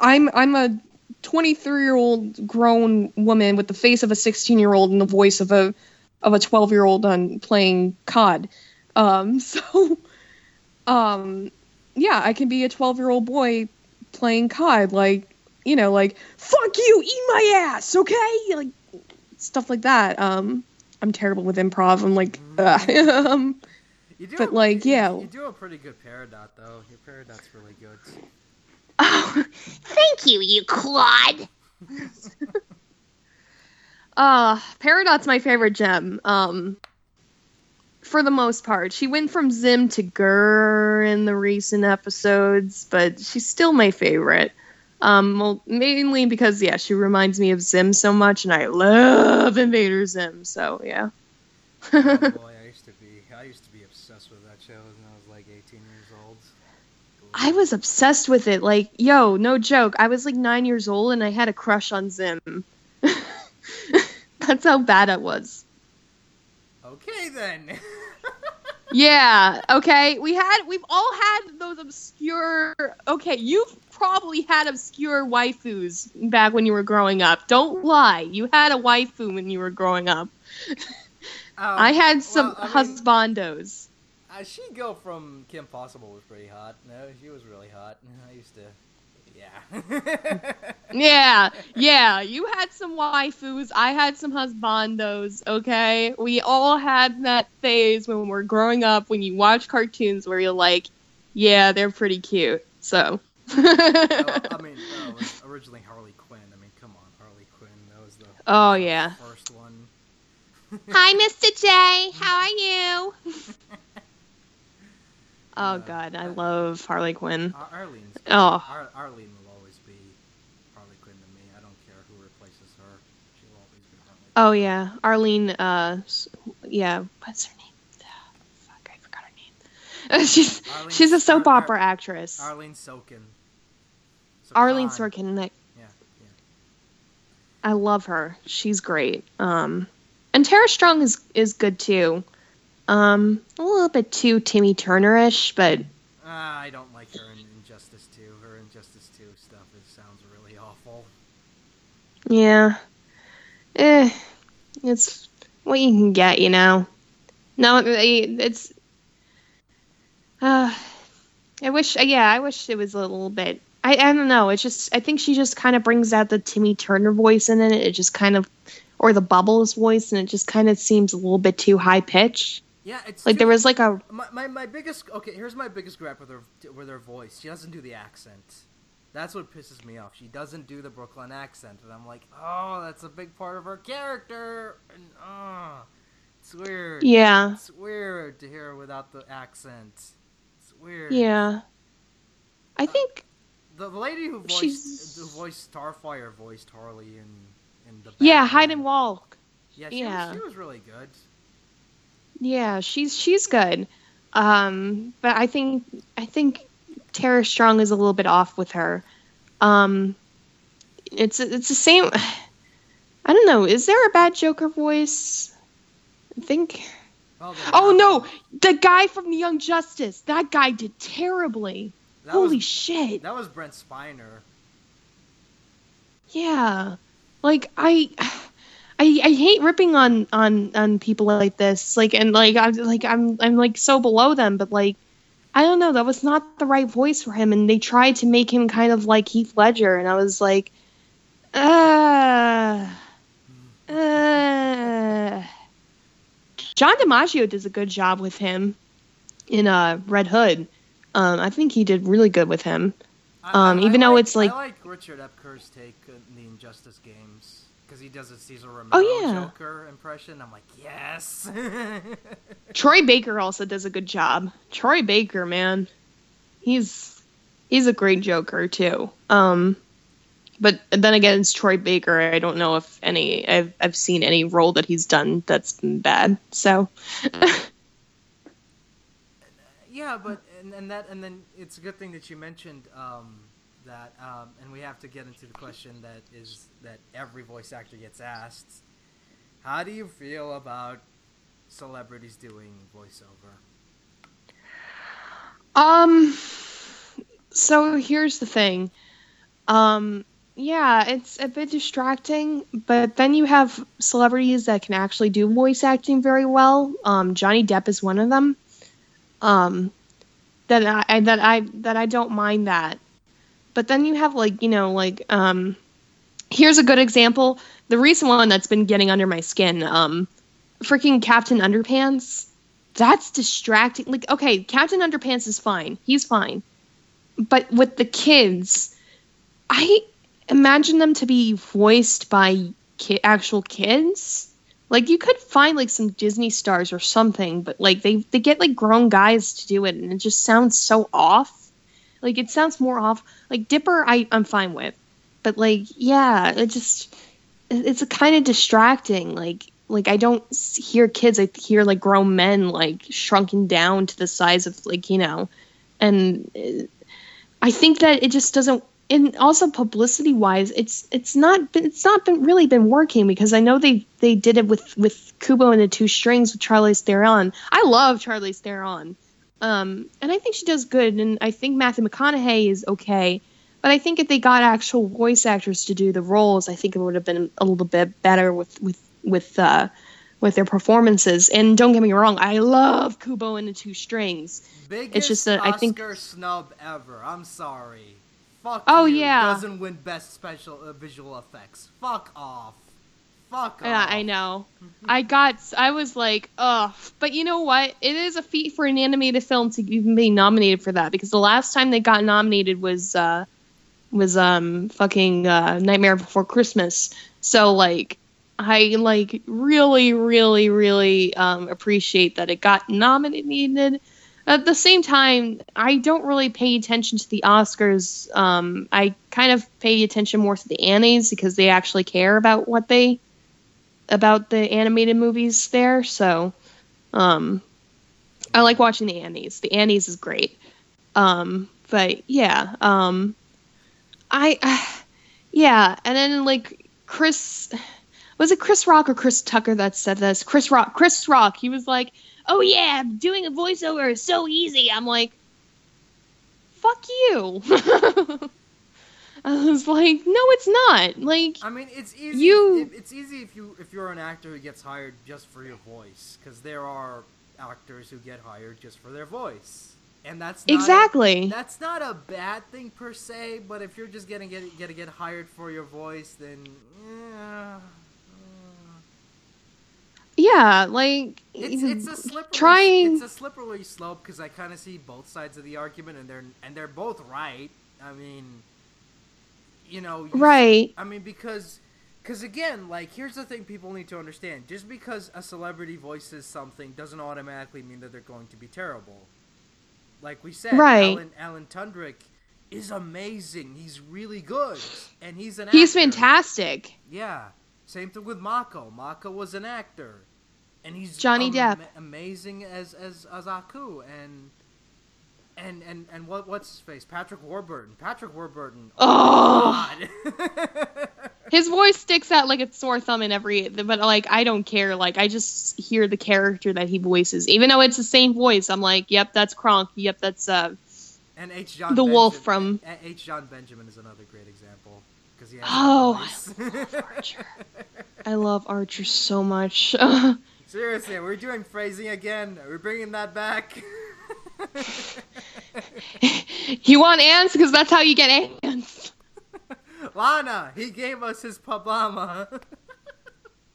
I'm I'm a twenty-three-year-old grown woman with the face of a sixteen-year-old and the voice of a of a twelve-year-old on playing C O D. Um, so, um, yeah, I can be a twelve-year-old boy playing C O D. Like, you know, like, fuck you, eat my ass, okay? Like, stuff like that. Um... I'm terrible with improv. I'm like, ugh. um, but a, like, you, yeah. You do a pretty good Peridot, though. Your Peridot's really good. Oh, thank you, you clod. uh, Peridot's my favorite gem. Um, for the most part, she went from Zim to Gur in the recent episodes, but she's still my favorite. Um, well, mainly because, yeah, she reminds me of Zim so much, and I love Invader Zim, so, yeah. Oh, boy, I used to be, I used to be obsessed with that show when I was, like, eighteen years old. I was obsessed with it, like, yo, no joke, I was, like, nine years old, and I had a crush on Zim. That's how bad it was. Okay, then. Yeah, okay, we had, we've all had those obscure, okay, you've probably had obscure waifus back when you were growing up. Don't lie. You had a waifu when you were growing up. um, I had some well, I mean, husbandos. Uh, she go from Kim Possible was pretty hot. No, she was really hot. I used to... Yeah. yeah, yeah. You had some waifus. I had some husbandos, okay? We all had that phase when we were growing up when you watch cartoons where you're like, yeah, they're pretty cute, so... oh, I mean, oh, originally Harley Quinn. I mean, come on, Harley Quinn. That was the oh, yeah. first one. Hi, Mister J. How are you? oh, God. I love Harley Quinn. Uh, Arlene's oh. Ar- Arlene will always be Harley Quinn to me. I don't care who replaces her. She will always be Harley Quinn. Oh, yeah. Arlene, uh, yeah. What's her name? Oh, fuck, I forgot her name. she's, Arlene, she's a soap Ar- opera Ar- actress. Arlene Sokin. Arlene Sorkin, that, yeah, yeah. I love her. She's great. Um, and Tara Strong is is good too. Um, a little bit too Timmy Turner-ish, but uh, I don't like her in Injustice two. Her Injustice two stuff it sounds really awful. Yeah, eh, it's what you can get, you know. No, it's. Uh, I wish. Yeah, I wish it was a little bit. I, I don't know. It's just, I think she just kind of brings out the Timmy Turner voice in it. It just kind of, or the Bubbles voice, and it just kind of seems a little bit too high pitched. Yeah, it's like too, there was like a my, my my biggest okay. Here's my biggest gripe with her with her voice. She doesn't do the accent. That's what pisses me off. She doesn't do the Brooklyn accent, and I'm like, oh, that's a big part of her character. And ah, oh, it's weird. Yeah, it's weird to hear her without the accent. It's weird. Yeah, I think uh, the lady who voiced she's... who voiced Starfire voiced Harley in in the Batman. Yeah, Hide and Walk. Yeah, she, yeah. Was, she was really good. Yeah, she's she's good. Um, but I think I think. Tara Strong is a little bit off with her. Um, it's it's the same. I don't know. Is there a bad Joker voice? I think. Oh, oh no! The guy from the Young Justice. That guy did terribly. That Holy was, shit! That was Brent Spiner. Yeah, like I, I, I hate ripping on, on, on people like this. Like and like I'm like I'm I'm like so below them, but like. I don't know, that was not the right voice for him, and they tried to make him kind of like Heath Ledger, and I was like, uh, uh. John DiMaggio does a good job with him in uh, Red Hood. Um, I think he did really good with him. Um, I, I, even I though like, it's like... I like Richard Epker's take in the Injustice games, because he does a Cesar Romero oh, yeah. Joker impression. I'm like, yes! Troy Baker also does a good job. Troy Baker, man. He's he's a great Joker, too. Um, but then again, it's Troy Baker. I don't know if any I've, I've seen any role that he's done that's been bad. So... yeah, but... And, and, that, and then it's a good thing that you mentioned... Um, that um, and we have to get into the question that is that every voice actor gets asked. How do you feel about celebrities doing voiceover? Um so here's the thing. Um yeah, it's a bit distracting, but then you have celebrities that can actually do voice acting very well. Um Johnny Depp is one of them. Um that I that I that I don't mind that. But then you have, like, you know, like, um, here's a good example. The recent one that's been getting under my skin, um, freaking Captain Underpants. That's distracting. Like, okay, Captain Underpants is fine. He's fine. But with the kids, I imagine them to be voiced by ki- actual kids. Like, you could find, like, some Disney stars or something, but, like, they, they get, like, grown guys to do it, and it just sounds so off. Like, it sounds more off. Like, Dipper, I, I'm fine with. But, like, yeah, it just... It's kind of distracting. Like, like I don't hear kids. I hear, like, grown men, like, shrunken down to the size of, like, you know. And I think that it just doesn't... And also, publicity-wise, it's it's not been, it's not been really been working. Because I know they, they did it with, with Kubo and the Two Strings with Charlize Theron. I love Charlize Theron. Um, and I think she does good, and I think Matthew McConaughey is okay. But I think if they got actual voice actors to do the roles, I think it would have been a little bit better with with with uh, with their performances. And don't get me wrong, I love Kubo and the Two Strings. Biggest it's just a, I think, Oscar snub ever. I'm sorry. Fuck oh, you. Yeah. Doesn't win best special uh, visual effects. Fuck off. Fuck yeah, I know. I got, I was like, ugh. But you know what? It is a feat for an animated film to even be nominated for that, because the last time they got nominated was, uh, was, um, fucking, uh, Nightmare Before Christmas. So, like, I, like, really, really, really, um, appreciate that it got nominated. At the same time, I don't really pay attention to the Oscars. Um, I kind of pay attention more to the Annies, because they actually care about what they... about the animated movies there, so um, I like watching the Annies. The Annies is great, um, but yeah, um, I uh, yeah, and then like Chris, was it Chris Rock or Chris Tucker that said this? Chris Rock, Chris Rock. He was like, "Oh yeah, doing a voiceover is so easy." I'm like, "Fuck you." I was like, no, it's not. Like, I mean, it's easy. You... It, it's easy if you if you're an actor who gets hired just for your voice, because there are actors who get hired just for their voice, and that's not exactly a, that's not a bad thing per se. But if you're just getting get get get hired for your voice, then yeah, yeah, like it's it's a slippery trying... it's a slippery slope, because I kind of see both sides of the argument, and they're and they're both right. I mean. you know. You, right. I mean, because, because again, like, here's the thing people need to understand. Just because a celebrity voices something doesn't automatically mean that they're going to be terrible. Like we said, right. Alan, Alan Tudyk is amazing. He's really good. And he's an actor. He's fantastic. Yeah. Same thing with Mako. Mako was an actor. And he's Johnny um, Depp. amazing as, as, as Aku. And... And and and what what's his face? Patrick Warburton. Patrick Warburton. Oh, oh. God. His voice sticks out like a sore thumb in every. But like, I don't care. Like, I just hear the character that he voices, even though it's the same voice. I'm like, yep, that's Kronk. Yep, that's uh. And H. John the Benjamin. Wolf from H. John Benjamin is another great example because he has oh, I love Archer. I love Archer so much. Seriously, we're doing phrasing again. We're bringing that back. You want ants? Because that's how you get ants. Lana, he gave us his Pablama.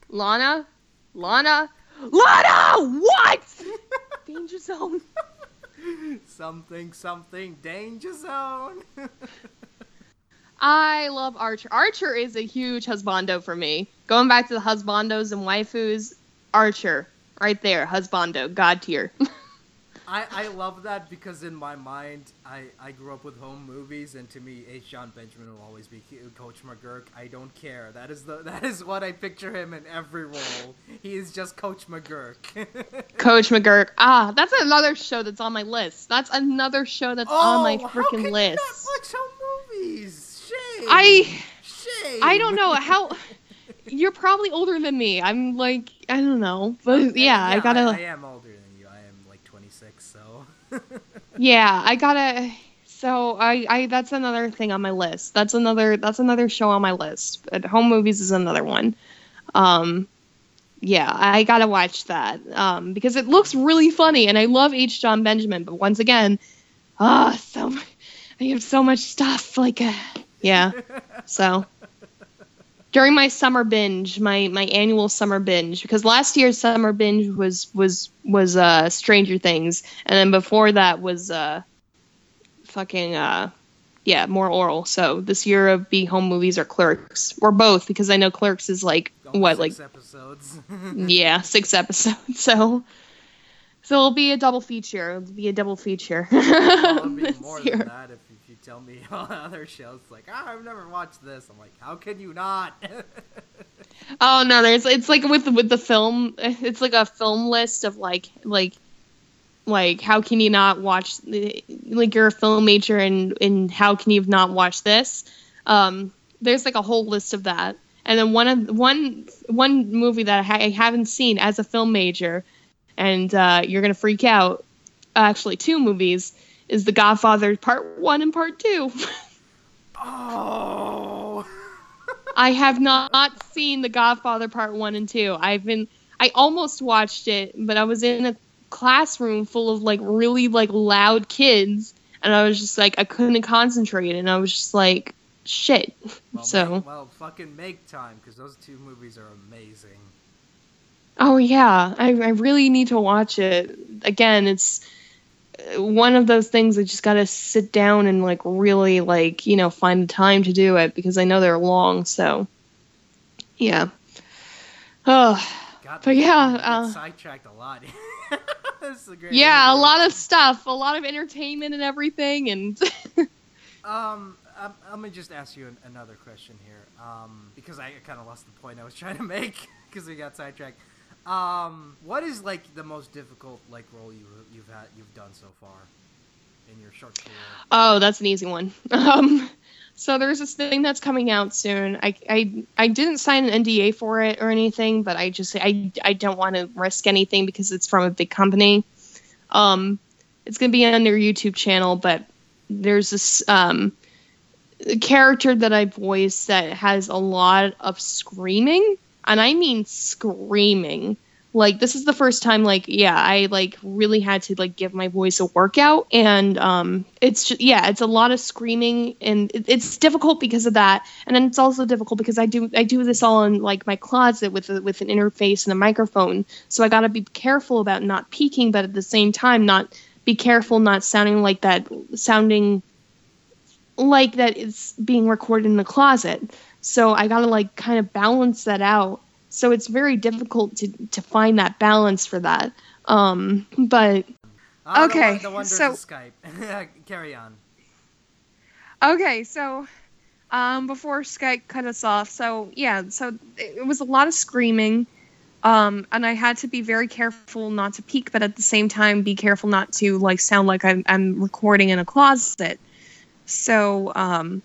Lana? Lana? Lana! What? Danger zone. Something, something, danger zone. I love Archer. Archer is a huge husbando for me. Going back to the husbandos and waifus, Archer. Right there, husbando. God tier. I, I love that because in my mind, I, I grew up with home movies, and to me, H. John Benjamin will always be Coach McGurk. I don't care. That is the that is what I picture him in every role. He is just Coach McGurk. Coach McGurk. Ah, that's another show that's on my list. That's another show that's oh, on my freaking list. Oh, how can you not watch home movies? Shame. I, Shame. I don't know how... You're probably older than me. I'm like, I don't know. But yeah, yeah I gotta... I, I am older than so yeah I gotta so I, I that's another thing on my list that's another that's another show on my list but home movies is another one um yeah I gotta watch that um because it looks really funny and I love H. John Benjamin, but once again ah oh, so I have so much stuff like uh, yeah so during my summer binge, my, my annual summer binge, because last year's summer binge was was was uh, Stranger Things, and then before that was uh, fucking uh, yeah, more oral. So this year of be home movies or Clerks or both, because I know Clerks is like Almost what six like episodes. yeah, six episodes. So so it'll be a double feature. It'll be a double feature. Well, it'll be more than that if you tell me on other shows like oh, I've never watched this. I'm like, how can you not? Oh no, there's it's like with with the film. It's like a film list of like like like how can you not watch? Like you're a film major and and how can you not watch this? Um, there's like a whole list of that. And then one of one one movie that I, ha- I haven't seen as a film major, and uh, you're gonna freak out. Actually, two movies. Is The Godfather Part One and Part Two? Oh, I have not, not seen The Godfather Part One and Two. I've been, I almost watched it, but I was in a classroom full of like really like loud kids, and I was just like I couldn't concentrate, and I was just like, shit. Well, so make, well, fucking make time because those two movies are amazing. Oh yeah, I I really need to watch it again. It's one of those things I just gotta sit down and like really like you know find the time to do it because I know they're long so yeah oh God, but yeah uh, sidetracked a lot. This is a great yeah interview. A lot of stuff, a lot of entertainment and everything and um I'm, I'm gonna just ask you an, another question here um because I kind of lost the point I was trying to make because we got sidetracked. Um, what is like the most difficult like role you you've had you've done so far in your short career? Oh, that's an easy one. Um, so there's this thing that's coming out soon. I I I didn't sign an N D A for it or anything, but I just I I don't want to risk anything because it's from a big company. Um, it's gonna be on their YouTube channel, but there's this um character that I voice that has a lot of screaming. And I mean screaming. Like, this is the first time, like, yeah, I, like, really had to, like, give my voice a workout. And um, it's, just, yeah, it's a lot of screaming. And it, it's difficult because of that. And then it's also difficult because I do I do this all in, like, my closet with, a, with an interface and a microphone. So I got to be careful about not peaking, but at the same time, not be careful not sounding like that, sounding like that it's being recorded in the closet. So I gotta like kind of balance that out. So it's very difficult to, to find that balance for that. Um, but I'm okay, the wonders so of Skype. Carry on. Okay, so um, before Skype cut us off, so yeah, so it, it was a lot of screaming, um, and I had to be very careful not to peek, but at the same time, be careful not to like sound like I'm, I'm recording in a closet. So um,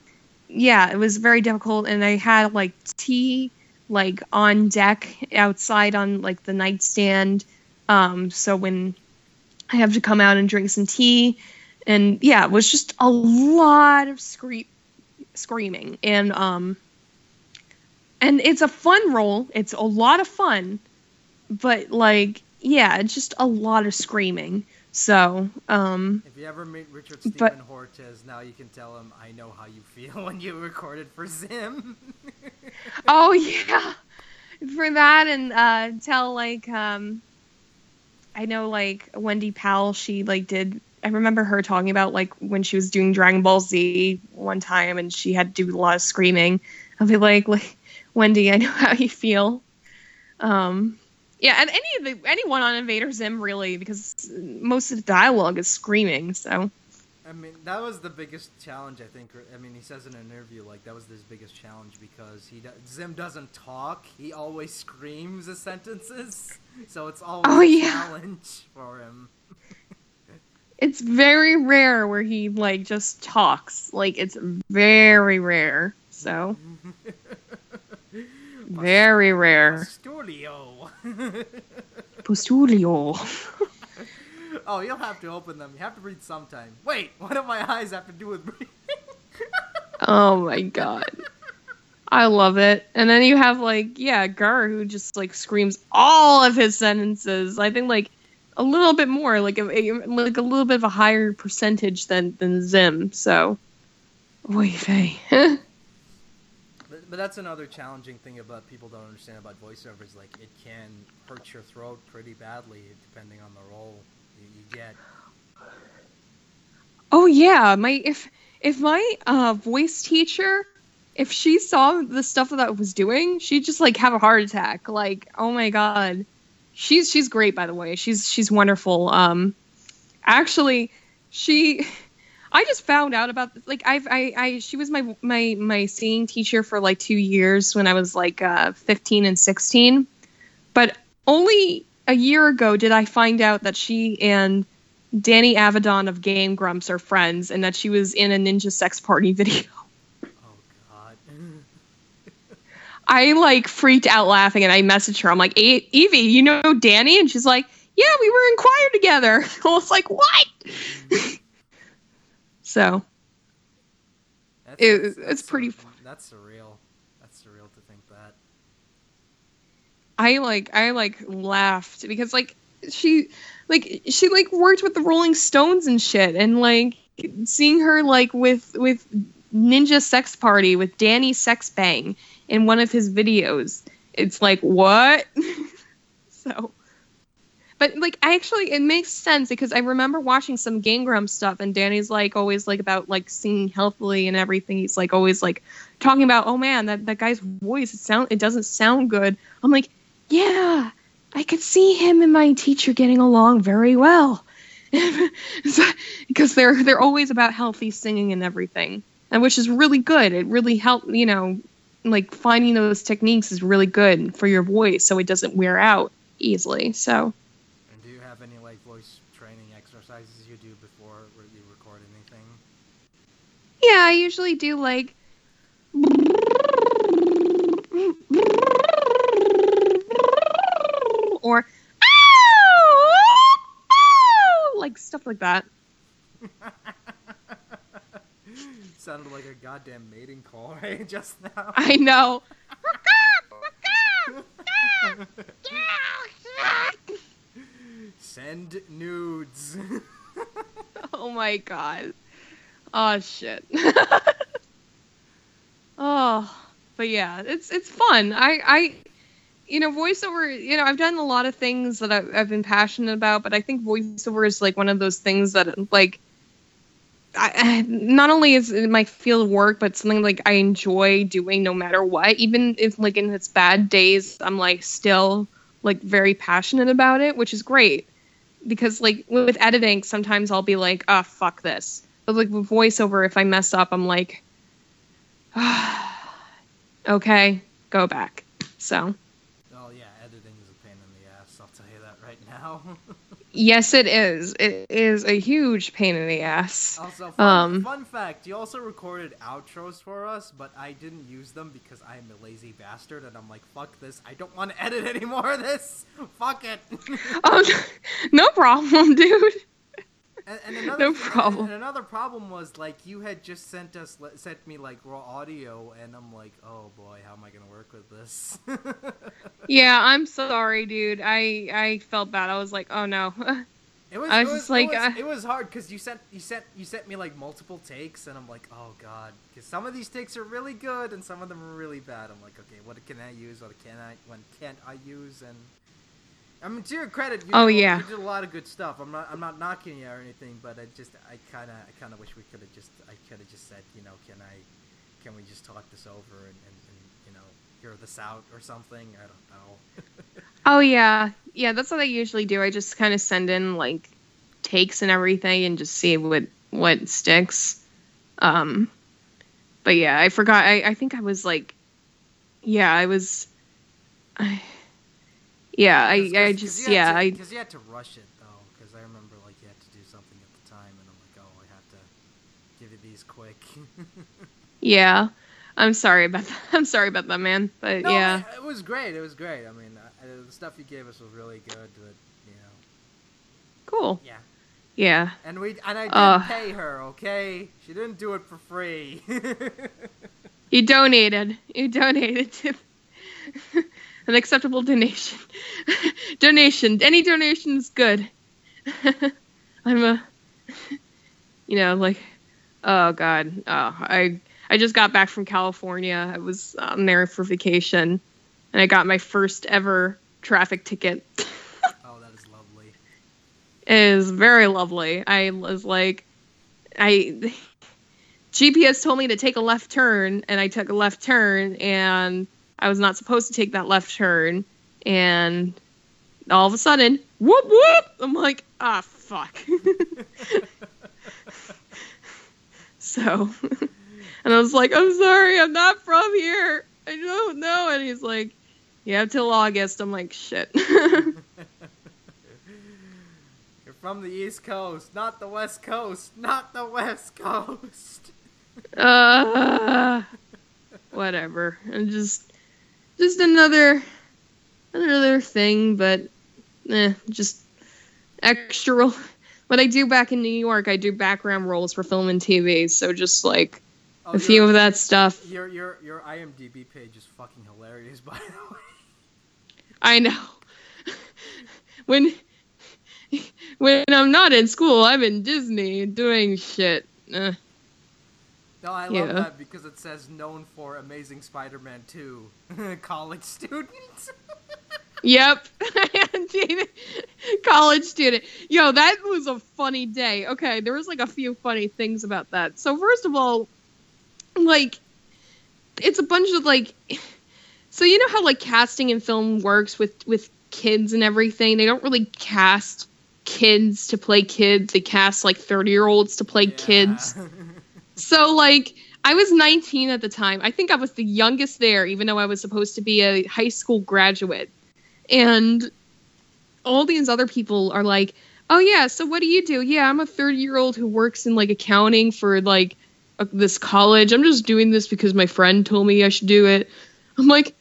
yeah, it was very difficult, and I had like tea like on deck outside on like the nightstand. Um, so when I have to come out and drink some tea, and yeah, it was just a lot of scree- screaming, and um, and it's a fun role. It's a lot of fun, but like, yeah, it's just a lot of screaming. So um, if you ever meet Richard Steven but, Hortez, now you can tell him I know how you feel when you recorded for Zim. Oh yeah, for that, and uh, tell like um. I know, like, Wendy Powell, she, like, did... I remember her talking about, like, when she was doing Dragon Ball Z one time, and she had to do a lot of screaming. I'll be like, like Wendy, I know how you feel. Um, yeah, and any of the, anyone on Invader Zim, really, because most of the dialogue is screaming, so... I mean, that was the biggest challenge, I think. I mean, he says in an interview, like, that was his biggest challenge because he do- Zim doesn't talk. He always screams his sentences. So it's always oh, a yeah. challenge for him. It's very rare where he, like, just talks. Like, it's very rare. So. Very rare. Postulio. Postulio. Oh, you'll have to open them. You have to breathe sometime. Wait, what do my eyes have to do with breathing? Oh my god. I love it. And then you have, like, yeah, Gar, who just, like, screams all of his sentences. I think, like, a little bit more. Like, a, like a little bit of a higher percentage than, than Zim. So, oy vey. But, but that's another challenging thing about people don't understand about voiceovers. Like, it can hurt your throat pretty badly, depending on the role. Get. Oh yeah, my if if my uh, voice teacher, if she saw the stuff that I was doing, she'd just like have a heart attack. Like, oh my god, she's she's great, by the way. She's she's wonderful. Um, actually, she, I just found out about like I've, I I she was my my my singing teacher for like two years when I was like uh, fifteen and sixteen, but only. A year ago did I find out that she and Danny Avedon of Game Grumps are friends and that she was in a Ninja Sex Party video. Oh, God. I, like, freaked out laughing, and I messaged her. I'm like, e- Evie, you know Danny? And she's like, yeah, we were in choir together. I was like, what? So, that's, it, that's, it's that's pretty surreal. fun. That's surreal. That's surreal to think that. I like I like laughed because like she like she like worked with the Rolling Stones and shit, and like seeing her like with with Ninja Sex Party with Danny Sexbang in one of his videos, it's like what? So, but like I actually it makes sense because I remember watching some Game Grumps stuff, and Danny's like always like about like singing healthily and everything. He's like always like talking about oh man that, that guy's voice it sound it doesn't sound good. I'm like. Yeah, I could see him and my teacher getting along very well. Because they're they're always about healthy singing and everything, and which is really good. It really helped, you know, like finding those techniques is really good for your voice so it doesn't wear out easily. So. And do you have any like voice training exercises you do before you record anything? Yeah, I usually do like... Or ow, ow, like stuff like that. Sounded like a goddamn mating call right just now. I know. Send nudes. Oh my god. Oh shit. Oh, but yeah, it's it's fun. I I. You know, voiceover, you know, I've done a lot of things that I've, I've been passionate about, but I think voiceover is, like, one of those things that, like, I, not only is it my field of work, but something like I enjoy doing no matter what. Even if like in its bad days, I'm like still like very passionate about it, which is great. Because like with editing, sometimes I'll be like, ah, oh, fuck this. But like with voiceover, if I mess up, I'm like, ah, okay, go back. So. Oh yeah, editing is a pain in the ass. I'll tell you that right now. Yes, it is. It is a huge pain in the ass. Also, fun, um, fun fact, you also recorded outros for us, but I didn't use them because I'm a lazy bastard, and I'm like, fuck this. I don't want to edit any more of this. Fuck it. um, no problem, dude. And, and another, no problem. And another problem was, like, you had just sent us, sent me, like, raw audio, and I'm like, oh, boy, how am I going to work with this? Yeah, I'm sorry, dude. I, I felt bad. I was like, oh, no. It was, I was, it was just like... It was, uh... it was hard, because you sent, you, sent, you sent me, like, multiple takes, and I'm like, oh, God. Because some of these takes are really good, and some of them are really bad. I'm like, okay, what can I use? What can I, when can't I use? And... I mean, to your credit, you, oh, did, yeah. you did a lot of good stuff. I'm not, I'm not knocking you or anything, but I just, I kind of, I kind of wish we could have just, I could have just said, you know, can I, can we just talk this over and, and, and you know, hear this out or something? I don't know. Oh yeah, yeah, that's what I usually do. I just kind of send in like takes and everything, and just see what what sticks. Um, but yeah, I forgot. I, I think I was like, yeah, I was. I, Yeah, I, Cause, I just, cause yeah, to, I... Because you had to rush it, though, because I remember, like, you had to do something at the time, and I'm like, oh, I have to give you these quick. Yeah, I'm sorry about that. I'm sorry about that, man, but, no, yeah. It, it was great, it was great. I mean, I, the stuff you gave us was really good, but, you know. Cool. Yeah. Yeah. And we and I did uh, pay her, okay? She didn't do it for free. You donated. You donated to... An acceptable donation. Donation. Any donation is good. I'm a... You know, like... Oh, God. Oh, I I just got back from California. I was um, there for vacation. And I got my first ever traffic ticket. Oh, that is lovely. It is very lovely. I was like... I... G P S told me to take a left turn. And I took a left turn. And... I was not supposed to take that left turn, and all of a sudden, whoop, whoop, I'm like, ah, fuck. So, and I was like, I'm sorry, I'm not from here. I don't know. And he's like, you have till August. I'm like, shit. You're from the East Coast, not the West Coast, not the West Coast. uh, whatever. I'm just... Just another, another thing, but eh, just extra role. What I do back in New York, I do background roles for film and T V, so just like oh, a few of that stuff. Your your your IMDb page is fucking hilarious, by the way. I know. when when I'm not in school, I'm in Disney doing shit. Uh, No, I love yeah. that because it says known for Amazing Spider-Man two, college student. Yep. College student. Yo, that was a funny day. Okay, there was like a few funny things about that. So first of all, like, it's a bunch of like, so you know how like casting in film works with, with kids and everything? They don't really cast kids to play kids. They cast like thirty-year-olds to play yeah. kids. So, like, I was nineteen at the time. I think I was the youngest there, even though I was supposed to be a high school graduate. And all these other people are like, oh, yeah, so what do you do? Yeah, I'm a thirty-year-old who works in, like, accounting for, like, a, this college. I'm just doing this because my friend told me I should do it. I'm like,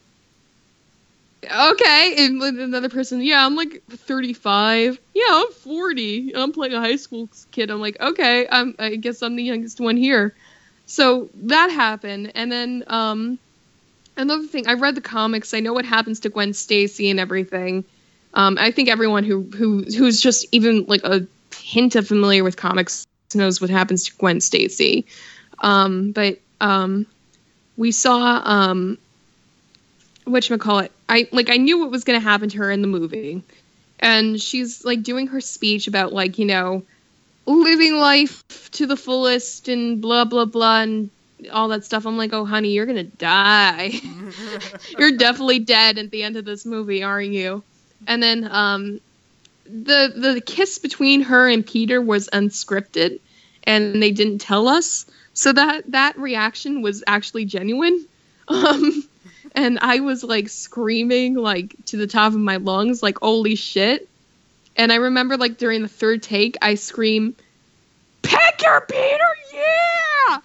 okay. And another person, yeah, I'm, like, thirty-five. Yeah, I'm forty. I'm playing a high school kid. I'm like, okay, I'm, I guess I'm the youngest one here. So that happened. And then um, another thing, I read the comics. I know what happens to Gwen Stacy and everything. Um, I think everyone who, who who's just even like a hint of familiar with comics knows what happens to Gwen Stacy. Um, but um, we saw um, whatchamacallit. I like I knew what was going to happen to her in the movie. And she's, like, doing her speech about, like, you know, living life to the fullest and blah, blah, blah, and all that stuff. I'm like, oh, honey, you're going to die. You're definitely dead at the end of this movie, aren't you? And then um, the, the kiss between her and Peter was unscripted, and they didn't tell us. So that, that reaction was actually genuine. Um, and I was, like, screaming, like, to the top of my lungs, like, holy shit. And I remember, like, during the third take, I scream, "Pick your Peter, yeah!"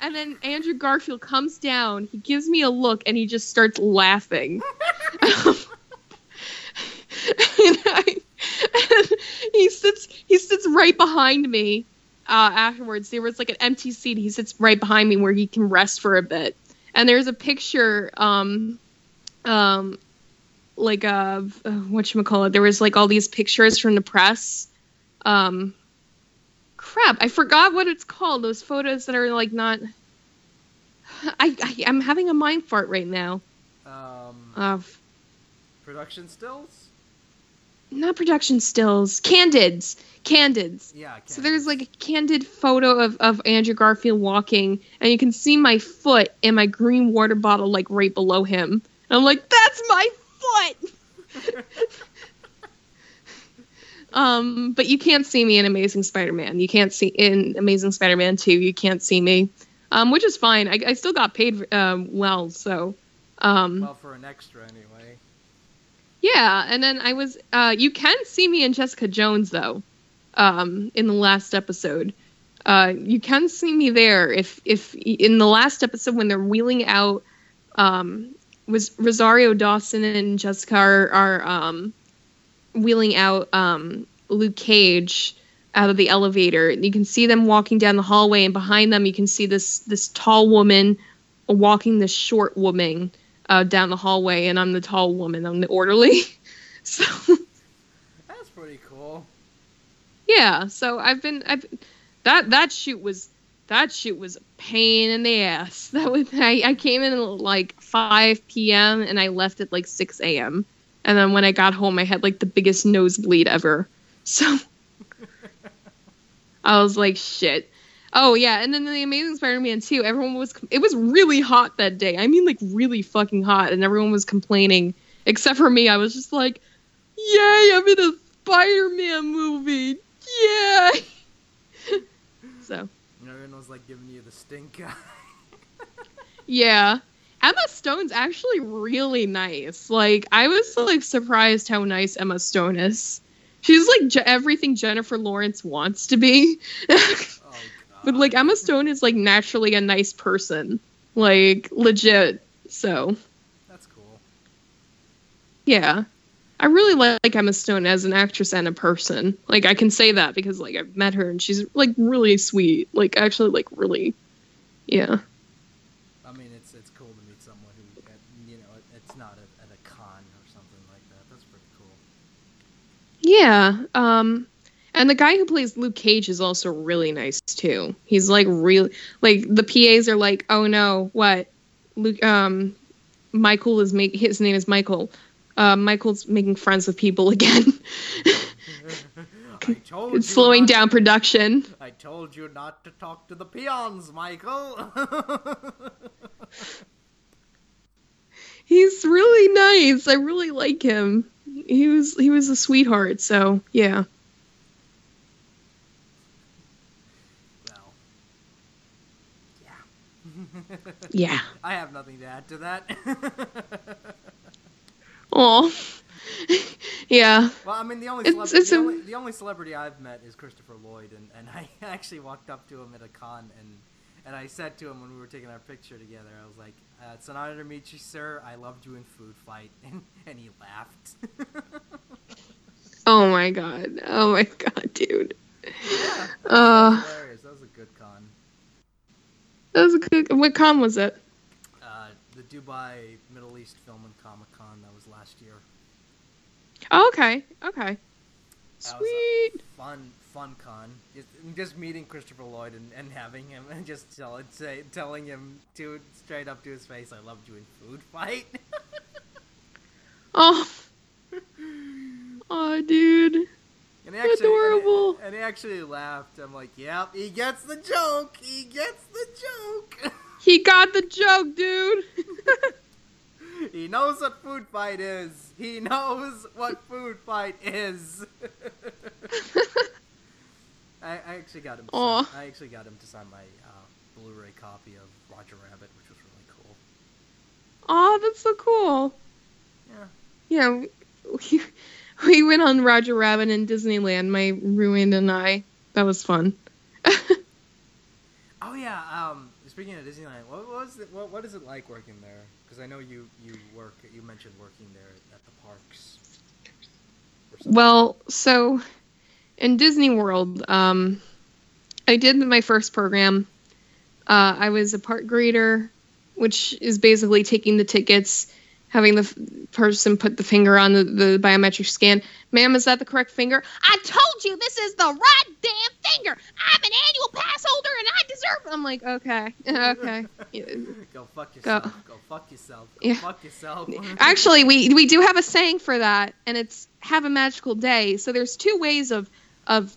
And then Andrew Garfield comes down, he gives me a look, and he just starts laughing. um, and I, and he sits, he sits right behind me uh, afterwards. There was, like, an empty seat. He sits right behind me where he can rest for a bit. And there's a picture, um, um, like, uh, whatchamacallit, there was, like, all these pictures from the press. Um, crap, I forgot what it's called. Those photos that are, like, not... I, I, I'm having a mind fart right now. Um, uh, production stills? Not production stills. Candids. Candids. Yeah, candids. So there's, like, a candid photo of, of Andrew Garfield walking, and you can see my foot and my green water bottle, like, right below him. And I'm like, that's my foot! um, but you can't see me in Amazing Spider-Man. You can't see in Amazing Spider-Man two. You can't see me. Um, which is fine. I, I still got paid um, well, so... Um, well, for an extra, anyway. Yeah, and then I was... Uh, you can see me in Jessica Jones, though. Um, in the last episode. Uh, you can see me there if, if in the last episode when they're wheeling out um, was Rosario Dawson and Jessica are, are um, wheeling out um, Luke Cage out of the elevator. You can see them walking down the hallway, and behind them you can see this, this tall woman walking this short woman uh, down the hallway, and I'm the tall woman. I'm the orderly. So that's pretty cool. Yeah, so I've been, I've, that, that shoot was, that shoot was a pain in the ass. That was, I, I came in at like five p.m. and I left at like six a.m. And then when I got home, I had like the biggest nosebleed ever. So I was like, shit. Oh yeah, and then The Amazing Spider-Man two, everyone was, it was really hot that day. I mean, like, really fucking hot, and everyone was complaining. Except for me, I was just like, yay, I'm in a Spider-Man movie! Yeah. So. And everyone was like giving you the stink eye. Yeah. Emma Stone's actually really nice. Like, I was like surprised how nice Emma Stone is. She's like je- everything Jennifer Lawrence wants to be. Oh, God. But like Emma Stone is like naturally a nice person. Like, legit. So. That's cool. Yeah. I really like Emma Stone as an actress and a person. Like, I can say that because, like, I've met her and she's, like, really sweet. Like, actually, like, really, yeah. I mean, it's it's cool to meet someone who, you know, it's not a, at a con or something like that. That's pretty cool. Yeah. Um, and the guy who plays Luke Cage is also really nice, too. He's, like, really, like, the P As are like, oh, no, what? Luke, um, Michael is making, his name is Michael. Uh, Michael's making friends with people again. I told it's you slowing not down to, production. I told you not to talk to the peons, Michael. He's really nice. I really like him. He was he was a sweetheart. So yeah. Well, yeah. Yeah. I have nothing to add to that. Oh, yeah. Well, I mean, the only, celebra- it's, it's the, only, the only celebrity I've met is Christopher Lloyd, and, and I actually walked up to him at a con, and, and I said to him when we were taking our picture together, I was like, uh, "It's an honor to meet you, sir. I loved you in Food Fight," and, and he laughed. Oh my god! Oh my god, dude! Yeah, that uh, was hilarious. That was a good con. That was a good. What con was it? Uh, the Dubai Middle East Film and Comic Con. That was last year. Oh, okay, okay. That sweet. Was a fun, fun con. Just, just meeting Christopher Lloyd and, and having him and just tell, say, telling him to straight up to his face, "I loved you in Food Fight." Oh. Oh, dude. And And actually, adorable. And, and actually laughed. I'm like, yep, he gets the joke. He gets the joke. He got the joke, dude. He knows what food fight is. He knows what food fight is. I, I actually got him. Sign, I actually got him to sign my uh, Blu-ray copy of Roger Rabbit, which was really cool. Aw, that's so cool. Yeah. Yeah. We, we went on Roger Rabbit in Disneyland. My roommate and I. That was fun. Oh yeah. Um. Speaking of Disneyland, what was it, what what is it like working there? Because I know you, you work you mentioned working there at the parks. Well, so in Disney World, um, I did my first program. Uh, I was a park greeter, which is basically taking the tickets, having the f- person put the finger on the, the biometric scan. Ma'am, is that the correct finger? I told you this is the right damn finger. I'm an annual pass holder and I deserve it. I'm like, okay, okay. Yeah. Go fuck yourself. Go, Go fuck yourself. Go yeah. fuck yourself. Actually, we, we do have a saying for that, and it's have a magical day. So there's two ways of of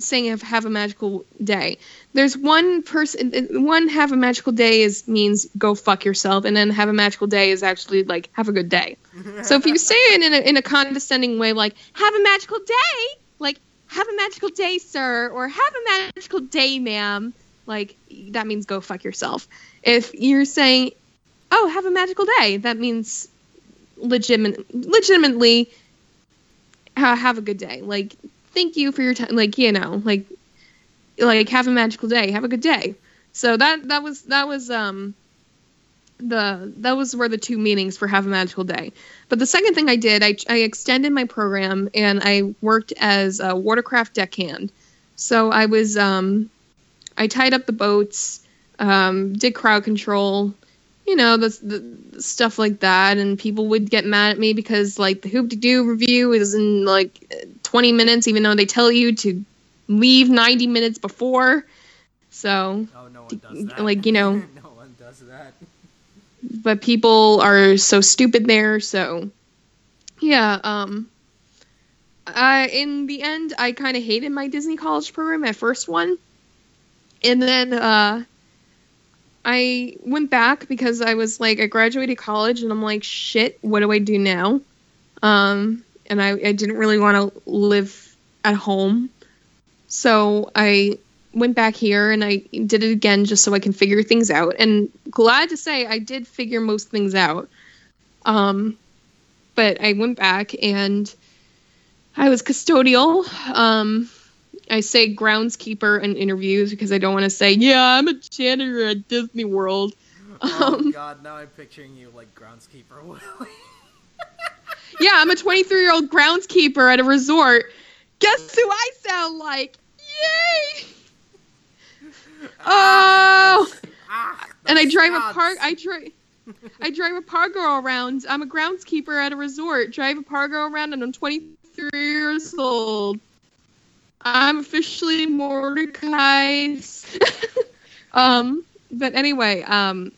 saying have, have a magical day. There's one person, one have a magical day is means go fuck yourself, and then have a magical day is actually like have a good day. So if you say it in a, in a condescending way, like have a magical day, like have a magical day, sir, or have a magical day, ma'am, like that means go fuck yourself. If you're saying, oh, have a magical day, that means legitimate, legitimately uh, have a good day, like thank you for your time, like, you know, like like have a magical day, have a good day. So that that was that was um the that was where the two meanings for have a magical day. But the second thing I did, I, I extended my program and I worked as a watercraft deckhand. So I was um I tied up the boats, um did crowd control, you know, the, the stuff like that, and people would get mad at me because like the Hoop to Do review is in like twenty minutes, even though they tell you to leave ninety minutes before. So, oh, no one does that. Like, you know, no one does that. But people are so stupid there. So, yeah. Um, I in the end, I kind of hated my Disney College program, my first one, and then uh, I went back because I was like, I graduated college, and I'm like, shit, what do I do now? Um, and I, I didn't really want to live at home. So I went back here and I did it again just so I can figure things out. And glad to say I did figure most things out. Um, but I went back and I was custodial. Um, I say groundskeeper in interviews because I don't want to say, yeah, I'm a janitor at Disney World. Oh, um, God, now I'm picturing you like groundskeeper Willie. Yeah, I'm a twenty-three-year-old groundskeeper at a resort. Guess who I sound like? Yay! Oh! Ah, and I drive nuts. a park. I drive. I drive a Pargo around. I'm a groundskeeper at a resort. Drive a Pargo around, and I'm twenty-three years old. I'm officially Mordecai. um, but anyway, um,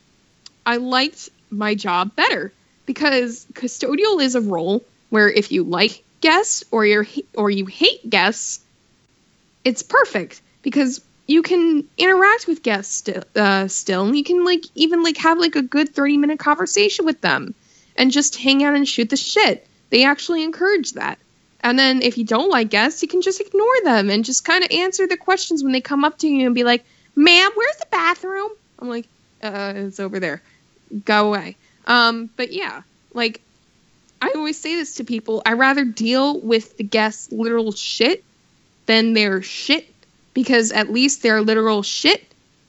I liked my job better because custodial is a role where if you like guests or you're or you hate guests, it's perfect because you can interact with guests st- uh, still, and you can like even like have like a good thirty minute conversation with them and just hang out and shoot the shit. They actually encourage that. And then if you don't like guests, you can just ignore them and just kind of answer the questions when they come up to you and be like, ma'am, where's the bathroom? I'm like, uh, it's over there. Go away. Um, but yeah, like I always say this to people. I rather deal with the guests' literal shit than their shit, because at least their literal shit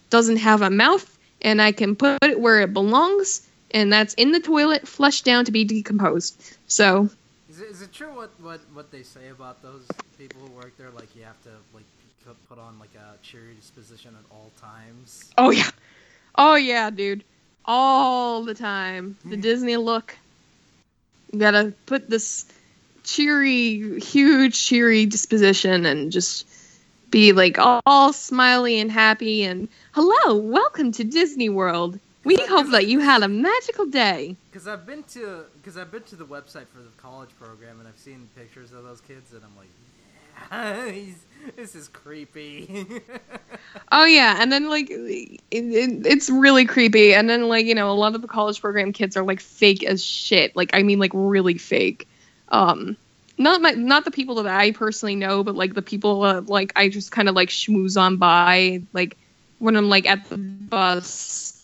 doesn't have a mouth and I can put it where it belongs. And that's in the toilet, flushed down to be decomposed. So... Is it, is it true what, what, what they say about those people who work there? Like, you have to like put on like a cheery disposition at all times? Oh, yeah. Oh, yeah, dude. All the time. The Disney look. You gotta put this cheery, huge cheery disposition and just be like all, all smiley and happy and, hello, welcome to Disney World. We I, hope that you had a magical day. Because I've been to, because I've been to the website for the college program, and I've seen pictures of those kids, and I'm like, This is creepy. Oh, yeah. And then, like, it, it, it's really creepy. And then, like, you know, a lot of the college program kids are, like, fake as shit. Like, I mean, like, really fake. Um, not my, not the people that I personally know, but, like, the people, uh, like, I just kind of, like, schmooze on by. Like, when I'm, like, at the bus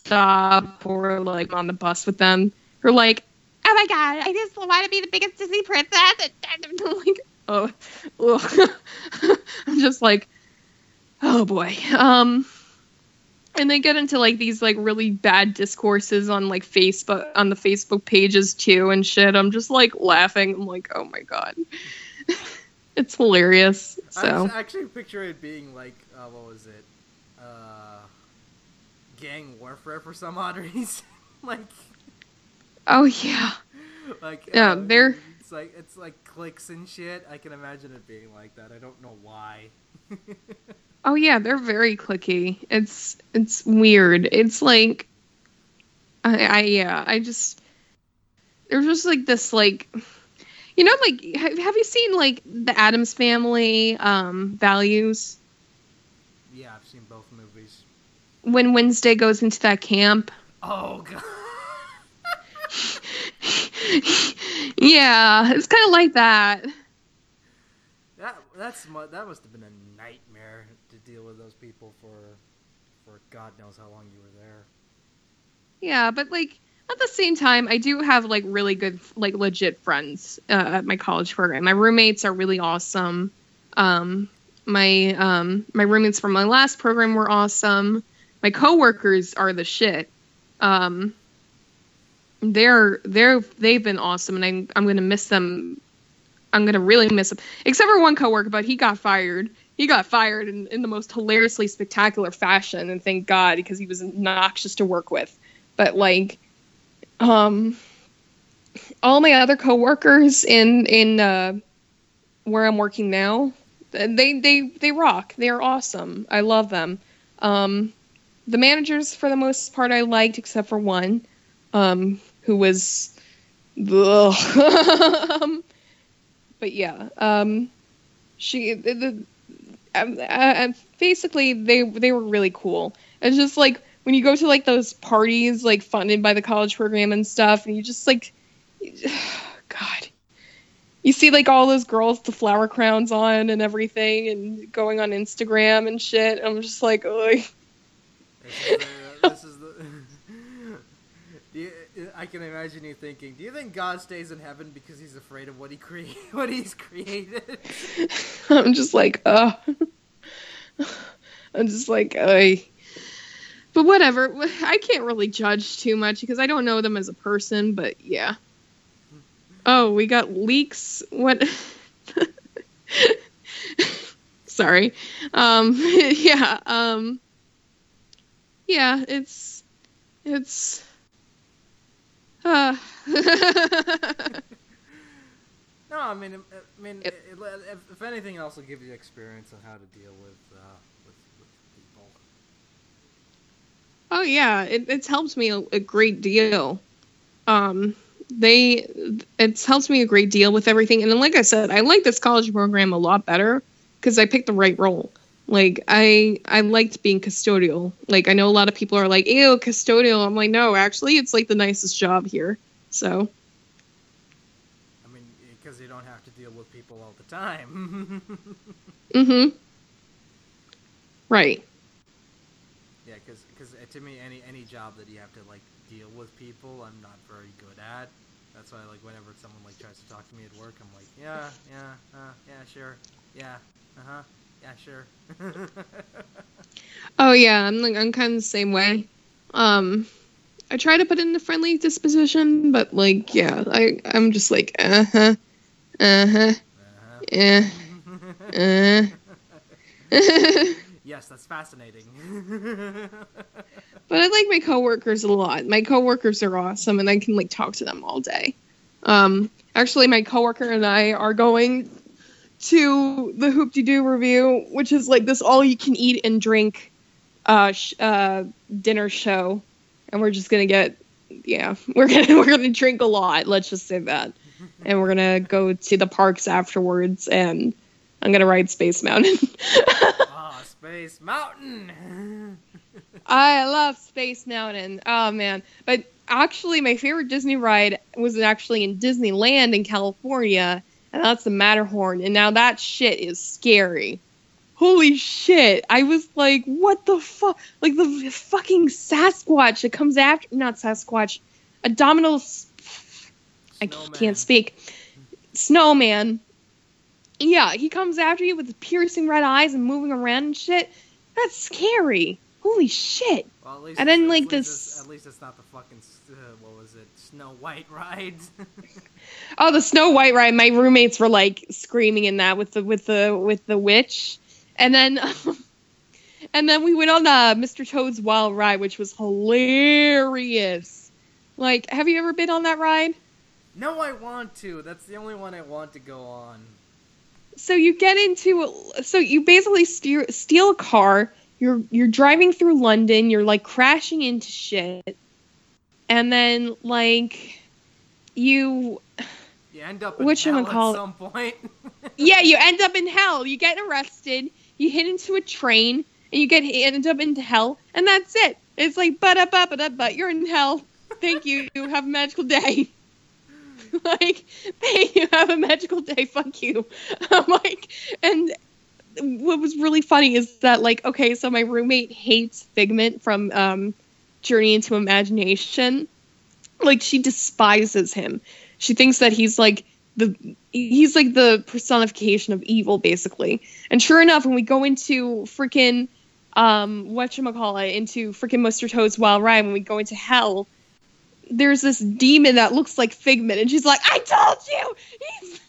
stop or, like, on the bus with them. They're like, oh, my God, I just want to be the biggest Disney princess. And I'm like, oh, ugh. I'm just like, oh boy. Um, and they get into like these like really bad discourses on like Facebook, on the Facebook pages too and shit. I'm just like laughing. I'm like, oh my God, it's hilarious. So I was actually picturing it being like, uh, what was it? Uh, gang warfare for some odd reason. Like, oh yeah, like yeah, uh, they're. It's like it's like cliques and shit. I can imagine it being like that. I don't know why. Oh yeah, they're very clicky. It's it's weird. It's like I, I yeah, I just there's just like this like you know like have, have you seen like the Addams Family um, Values? Yeah, I've seen both movies. When Wednesday goes into that camp. Oh God. Yeah, it's kind of like that. That that's that must have been a nightmare to deal with those people for for God knows how long you were there. Yeah, but like at the same time, I do have like really good like legit friends uh, at my college program. My roommates are really awesome. Um, my um, my roommates from my last program were awesome. My coworkers are the shit. Um, They're they're they've been awesome, and I'm I'm gonna miss them. I'm gonna really miss them, except for one coworker, but he got fired. He got fired in, in the most hilariously spectacular fashion, and thank God, because he was obnoxious to work with. But like, um, all my other coworkers in in uh, where I'm working now, they they they rock. They are awesome. I love them. Um, the managers, for the most part, I liked, except for one. Um, who was, um, but yeah, um, she, the, the I, I, basically they, they were really cool. It's just like, when you go to like those parties, like funded by the college program and stuff, and you just like, you, oh, God, you see like all those girls with the flower crowns on and everything and going on Instagram and shit. I'm just like, ugh. I can imagine you thinking, do you think God stays in heaven because he's afraid of what he cre- what he's created? I'm just like, uh I'm just like, I. But whatever. I can't really judge too much because I don't know them as a person, but yeah. Oh, we got leaks. What? Sorry. Um, yeah. Um, yeah, it's... It's... no, I mean, I mean, it, it, it, if anything else, will give you experience on how to deal with uh, with, with people. Oh yeah, it, it's helped me a, a great deal. Um, they, it's helped me a great deal with everything. And then, like I said, I like this college program a lot better because I picked the right role. Like I, I liked being custodial. Like I know a lot of people are like, "Ew, custodial." I'm like, no, actually, it's like the nicest job here. So. I mean, because you don't have to deal with people all the time. Mm-hmm. Right. Yeah, because because to me, any any job that you have to like deal with people, I'm not very good at. That's why, like, whenever someone like tries to talk to me at work, I'm like, yeah, yeah, uh, yeah, sure, yeah, uh huh. Yeah, sure. Oh yeah, I'm like I'm kind of the same way. Um, I try to put in a friendly disposition, but like yeah, I I'm just like uh huh, uh huh, yeah, uh. Yes, that's fascinating. But I like my coworkers a lot. My coworkers are awesome, and I can like talk to them all day. Um, actually, my coworker and I are going to the Hoop-de-Doo review, which is like this all-you-can-eat and drink uh, sh- uh, dinner show, and we're just gonna get, yeah, we're gonna we're gonna drink a lot. Let's just say that, and we're gonna go to the parks afterwards and I'm going to ride Space Mountain. Oh, Space Mountain! I love Space Mountain. Oh, man. But actually, my favorite Disney ride was actually in Disneyland in California, and that's the Matterhorn. And now that shit is scary. Holy shit. I was like, what the fuck? Like, the fucking Sasquatch that comes after... Not Sasquatch. Abdominal... I can't speak. Snowman. Yeah, he comes after you with piercing red eyes and moving around and shit. That's scary. Holy shit. Well, at least and then, like, this... At least it's not the fucking, uh, what was it, Snow White ride? Oh, the Snow White ride. My roommates were, like, screaming in that with the with the, with the witch. And then... Um, and then we went on uh, Mister Toad's Wild Ride, which was hilarious. Like, have you ever been on that ride? No, I want to. That's the only one I want to go on. So you get into, so you basically steer, steal a car. You're you're driving through London. You're like crashing into shit, and then like you, you end up in hell at some point. Yeah, you end up in hell. You get arrested. You hit into a train, and you get you end up into hell, and that's it. It's like but up but up but you're in hell. Thank you. Have a magical day. Like, hey, you have a magical day, fuck you. I'm like, and what was really funny is that, like, okay, so my roommate hates Figment from um, Journey into Imagination. Like, she despises him. She thinks that he's, like, the he's, like, the personification of evil, basically. And sure enough, when we go into freaking, um, whatchamacallit, into freaking Mister Toad's Wild Ride, when we go into hell... There's this demon that looks like Figment, and she's like, I told you! He's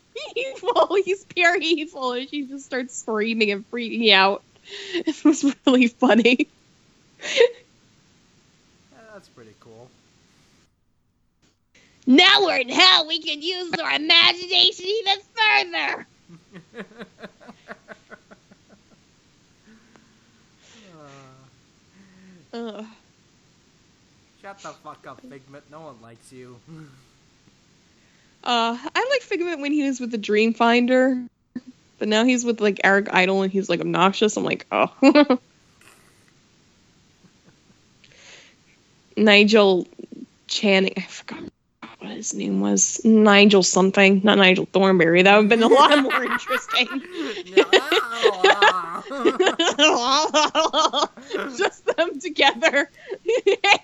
evil! He's pure evil! And she just starts screaming and freaking out. It was really funny. Yeah, that's pretty cool. Now we're in hell! We can use our imagination even further! uh. Ugh. Shut the fuck up, Figment. No one likes you. uh, I like Figment when he was with the Dreamfinder, but now he's with, like, Eric Idle, and he's, like, obnoxious. I'm like, oh. Nigel Channing. I forgot what his name was. Nigel something. Not Nigel Thornberry. That would have been a lot more interesting. Just them together. hey,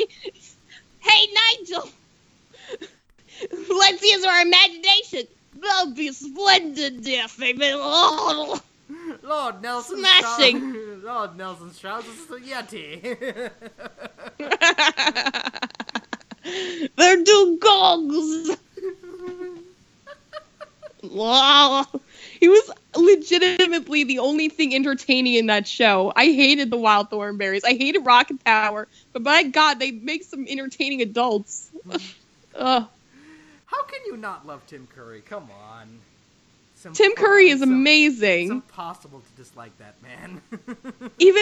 hey, Nigel! Let's use our imagination. That'll be splendid, dear Figment. Oh. Lord Nelson's Smashing. Trousers. Lord Nelson's trousers is a yeti. They're two gogs. Wow. He was legitimately the only thing entertaining in that show. I hated the Wild Thornberries. I hated Rocket Power. But by God, they make some entertaining adults. uh. How can you not love Tim Curry? Come on. Some Tim Curry is some, amazing. It's impossible to dislike that man. Even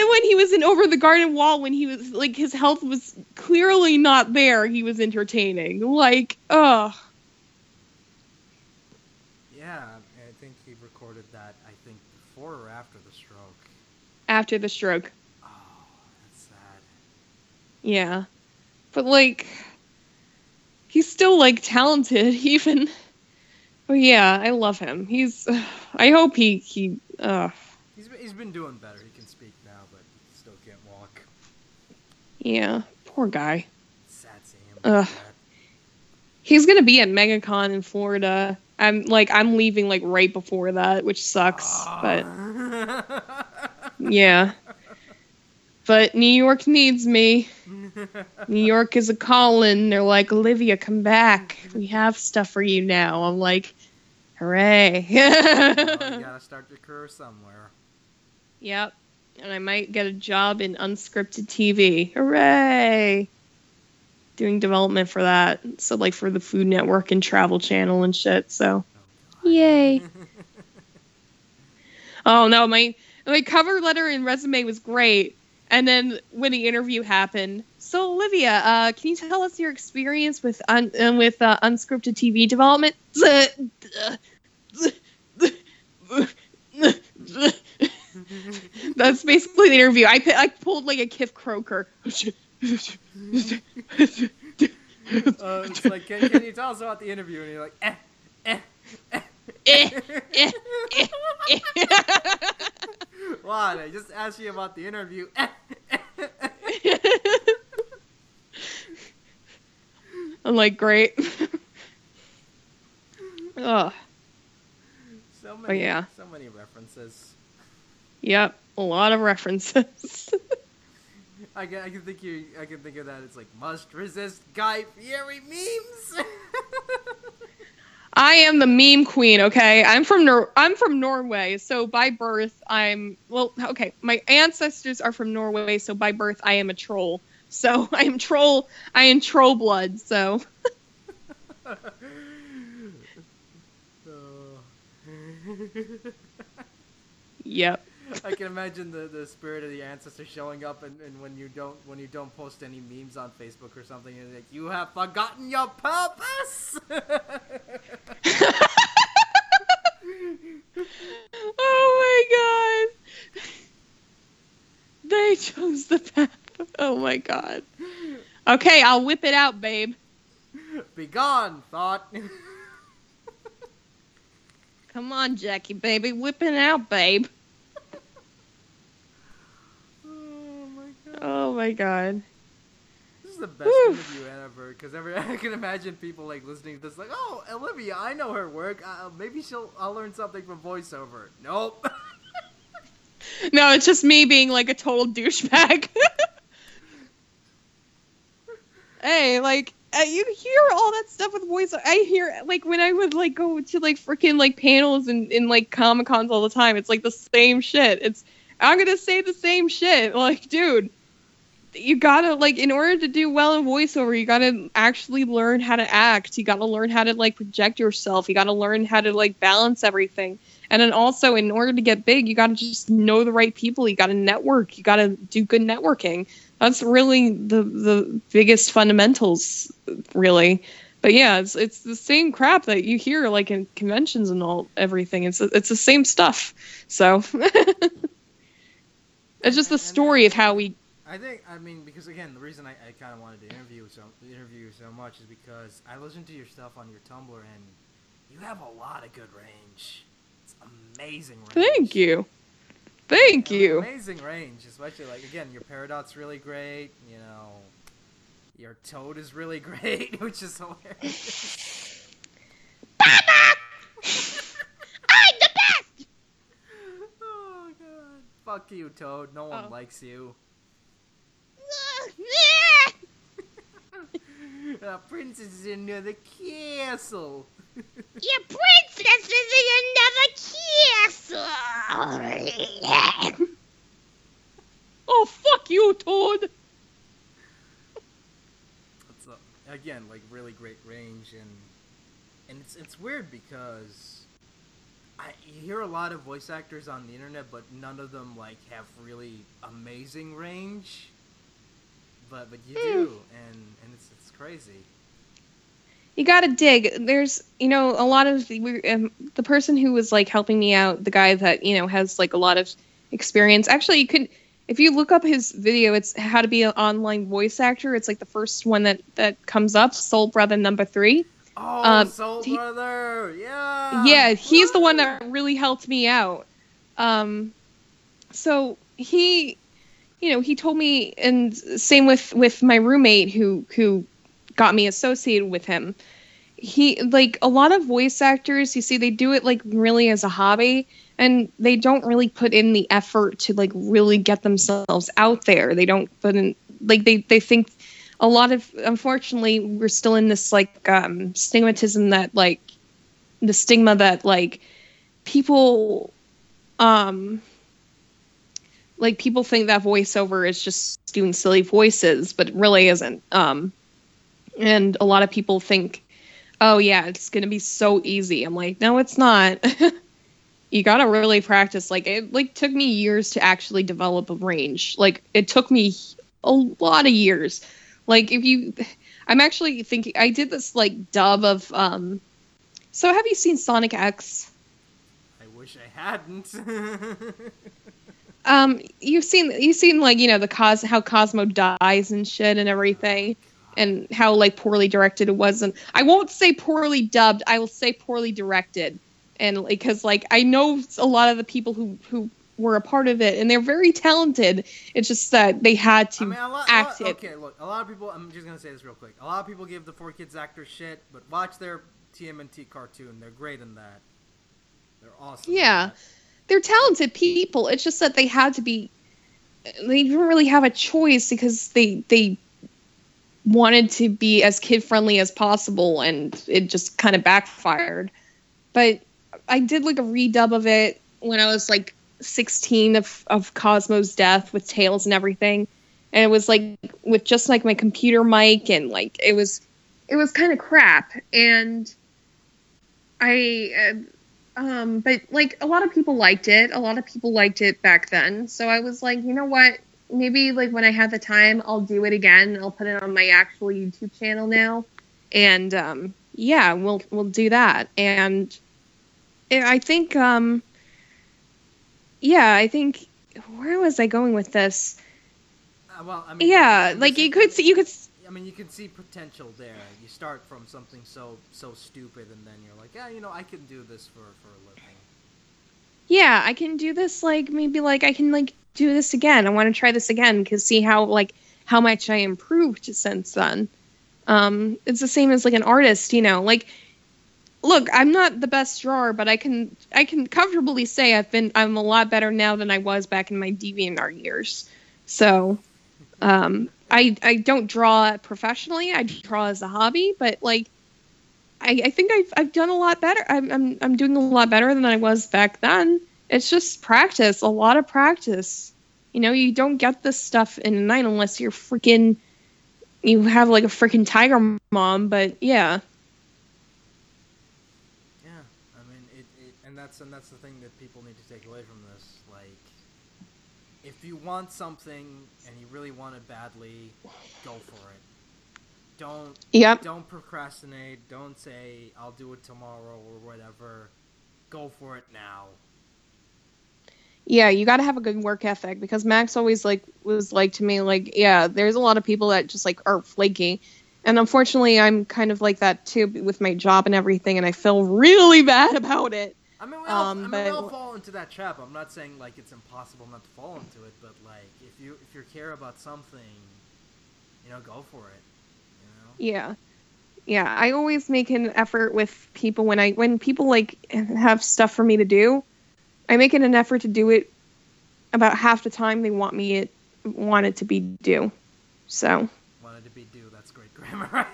when he was in Over the Garden Wall, when he was, like, his health was clearly not there, he was entertaining. Like, ugh. Yeah. Before or after the stroke? After the stroke. Oh, that's sad. Yeah. But, like, he's still, like, talented, even. But, yeah, I love him. He's, uh, I hope he, he, uh. He's, he's been doing better. He can speak now, but he still can't walk. Yeah. Poor guy. It's sad to him. Ugh. He's gonna be at MegaCon in Florida. I'm like I'm leaving like right before that, which sucks. Aww. But yeah, but New York needs me. New York is a callin'. They're like, Olivia, come back. We have stuff for you now. I'm like, hooray! Well, you gotta start your career somewhere. Yep, and I might get a job in unscripted T V. Hooray! Doing development for that, so like for the Food Network and Travel Channel and shit. So, oh, yay! Oh no, my my cover letter and resume was great, and then when the interview happened, so Olivia, uh, can you tell us your experience with un- uh, with uh, unscripted T V development? That's basically the interview. I, I pulled like a Kif Kroker. Uh, it's like, can, can you tell us about the interview? And you're like, eh, eh, eh. eh, eh, eh, eh. Wow, I just asked you about the interview. Eh, eh, eh. I'm like, great. Ugh. So many, oh, yeah. So many references. Yep, a lot of references. I can, I can think you. I can think of that. It's like must resist Guy Fieri memes. I am the meme queen. Okay, I'm from Nor- I'm from Norway. So by birth, I'm well. Okay, my ancestors are from Norway. So by birth, I am a troll. So I am troll. I am troll blood. So. uh. Yep. I can imagine the, the spirit of the ancestor showing up, and, and when you don't when you don't post any memes on Facebook or something, and like, you have forgotten your purpose. Oh my god! They chose the path. Oh my god. Okay, I'll whip it out, babe. Be gone, thought. Come on, Jackie, baby, whip it out, babe. Oh my god. This is the best Whew. interview I've ever heard, because I can imagine people like listening to this like, oh, Olivia, I know her work. Uh, maybe she'll I'll learn something from voiceover. Nope. No, it's just me being like a total douchebag. Hey, like, uh, you hear all that stuff with voiceover. I hear, like, when I would like go to like freaking like panels and, and like Comic-Cons all the time, it's like the same shit. It's I'm gonna say the same shit. Like, dude, you gotta, like, in order to do well in voiceover, you gotta actually learn how to act. You gotta learn how to, like, project yourself. You gotta learn how to, like, balance everything. And then also, in order to get big, you gotta just know the right people. You gotta network. You gotta do good networking. That's really the the biggest fundamentals, really. But yeah, it's it's the same crap that you hear, like, in conventions and all everything. It's it's the same stuff. So. It's just the story of how we... I think, I mean, because again, the reason I, I kind of wanted to interview so interview so much is because I listened to your stuff on your Tumblr, and you have a lot of good range. It's amazing range. Thank you. Thank you. you. Amazing range, especially, like, again, your Peridot's really great, you know, your Toad is really great, which is hilarious. Papa! I'm the best! Fuck you, Toad. No one oh. likes you. The princess is in another castle. Your princess is in another castle. Oh, fuck you, Toad. It's a, again, like, really great range, and and it's it's weird because. I, you hear a lot of voice actors on the internet, but none of them like have really amazing range. But but you mm. do, and, and it's it's crazy. You gotta dig. There's you know a lot of the, um, the person who was like helping me out, the guy that you know has like a lot of experience. Actually, you could if you look up his video, it's how to be an online voice actor. It's like the first one that that comes up, Soul Brother number three. Oh, um, Soul he, Brother! Yeah! Yeah, he's the one that really helped me out. Um, so he, you know, he told me, and same with, with my roommate who, who got me associated with him. He, like, a lot of voice actors, you see, they do it, like, really as a hobby, and they don't really put in the effort to, like, really get themselves out there. They don't put in, like, they, they think... A lot of, unfortunately, we're still in this, like, um, stigmatism that, like, the stigma that, like, people, um, like, people think that voiceover is just doing silly voices, but it really isn't. Um, and a lot of people think, oh, yeah, it's going to be so easy. I'm like, no, it's not. You got to really practice. Like, it, like, took me years to actually develop a range. Like, it took me a lot of years. Like, if you, I'm actually thinking, I did this, like, dub of, um, so have you seen Sonic X? I wish wish I hadn't. um, you've seen you've seen like you know the cos how Cosmo dies and shit and everything, oh, and how like poorly directed it was. And I won't say poorly dubbed. I will say poorly directed, and because like, like I know a lot of the people who who. were a part of it, and they're very talented. It's just that they had to I mean, a lot, act a lot, okay, it. Okay, look, a lot of people, I'm just going to say this real quick. A lot of people give the Four Kids actors shit, but watch their T M N T cartoon. They're great in that. They're awesome. Yeah. They're talented people. It's just that they had to be, they didn't really have a choice because they, they wanted to be as kid-friendly as possible, and it just kind of backfired. But I did like a redub of it when I was like sixteen of, of Cosmo's death with Tails and everything, and it was like with just like my computer mic, and like it was it was kind of crap, and I uh, um but like a lot of people liked it a lot of people liked it back then, so I was like, you know what, maybe like when I have the time I'll do it again. I'll put it on my actual YouTube channel now, and um yeah we'll we'll do that. And I think um Yeah, I think where was I going with this? Uh, well, I mean, yeah, like you could see, you could. I mean, you can see potential there. You start from something so so stupid, and then you're like, yeah, you know, I can do this for for a living. Yeah, I can do this. Like maybe like I can like do this again. I want to try this again because see how like how much I improved since then. Um, it's the same as like an artist, you know, like. Look, I'm not the best drawer, but I can I can comfortably say I've been I'm a lot better now than I was back in my DeviantArt years. So, um, I I don't draw professionally. I draw as a hobby, but like, I, I think I've I've done a lot better. I'm, I'm I'm doing a lot better than I was back then. It's just practice, a lot of practice. You know, you don't get this stuff in a night unless you're freaking you have like a freaking tiger mom. But yeah. And that's the thing that people need to take away from this. Like, if you want something and you really want it badly, go for it. Don't yep. don't procrastinate. Don't say, I'll do it tomorrow or whatever. Go for it now. Yeah, you got to have a good work ethic, because Max always like was like to me, like, yeah, there's a lot of people that just like are flaky. And unfortunately, I'm kind of like that too with my job and everything, and I feel really bad about it. I mean, we all, um, I mean, but, we all fall into that trap. I'm not saying, like, it's impossible not to fall into it, but, like, if you if you care about something, you know, go for it, you know? Yeah. Yeah, I always make an effort with people when I, when people, like, have stuff for me to do, I make it an effort to do it about half the time they want me it, want it to be due, so. Wanted to be due, that's great grammar, right?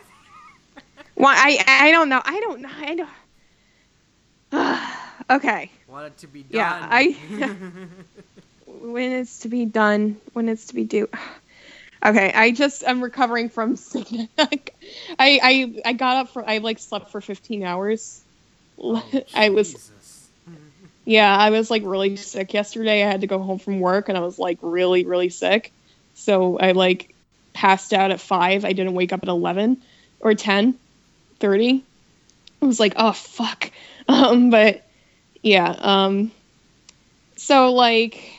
Well, I, I don't know, I don't know, I don't Okay. Want it to be done. Yeah, I. Yeah. When it's to be done, when it's to be due. Okay, I just I'm recovering from sickness. I, I I got up for I like slept for fifteen hours. Oh, I was. Jesus. Yeah, I was like really sick yesterday. I had to go home from work, and I was like really really sick. So I like passed out at five. I didn't wake up at eleven or ten thirty. I was like, oh fuck. Um, but. Yeah, um, so, like,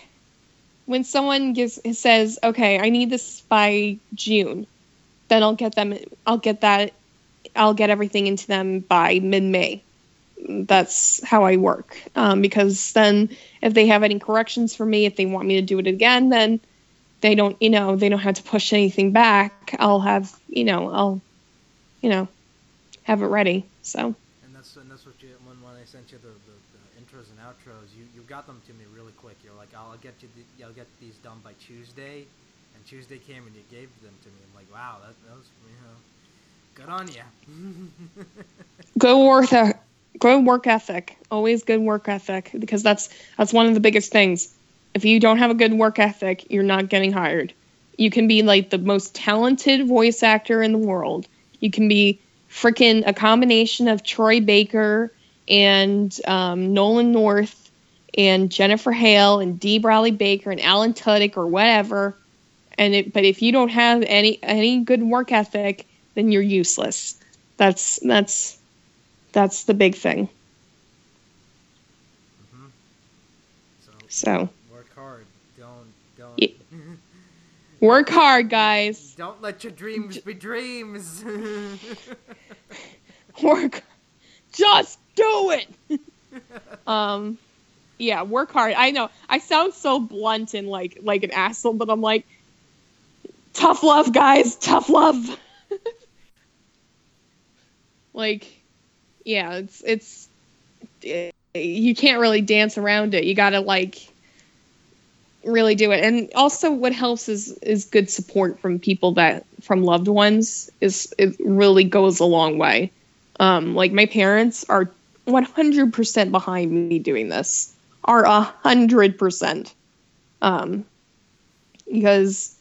when someone gives says, okay, I need this by June, then I'll get them, I'll get that, I'll get everything into them by mid-May. That's how I work, um, because then if they have any corrections for me, if they want me to do it again, then they don't, you know, they don't have to push anything back. I'll have, you know, I'll, you know, have it ready, so. And that's, and that's what you, when, when I sent you the, the and outros, you, you got them to me really quick. You're like, I'll get you, the, I'll get these done by Tuesday, and Tuesday came and you gave them to me. I'm like, wow, that, that was, you know, good on you. Good work, good work ethic. Always good work ethic, because that's that's one of the biggest things. If you don't have a good work ethic, you're not getting hired. You can be like the most talented voice actor in the world. You can be freaking a combination of Troy Baker and um, Nolan North and Jennifer Hale and Dee Bradley Baker and Alan Tudyk or whatever, and it, but if you don't have any any good work ethic, then you're useless. That's that's that's the big thing. Mm-hmm. So work hard. Don't don't. Yeah. Work hard, guys. Don't let your dreams be dreams. Work. Just do it. um, yeah, work hard. I know I sound so blunt and like like an asshole, but I'm like, tough love, guys. Tough love. Like, yeah, it's it's it, you can't really dance around it. You gotta like really do it. And also, what helps is is good support from people that from loved ones is it really goes a long way. Um, like my parents are one hundred percent behind me doing this. Are one hundred percent. Um, because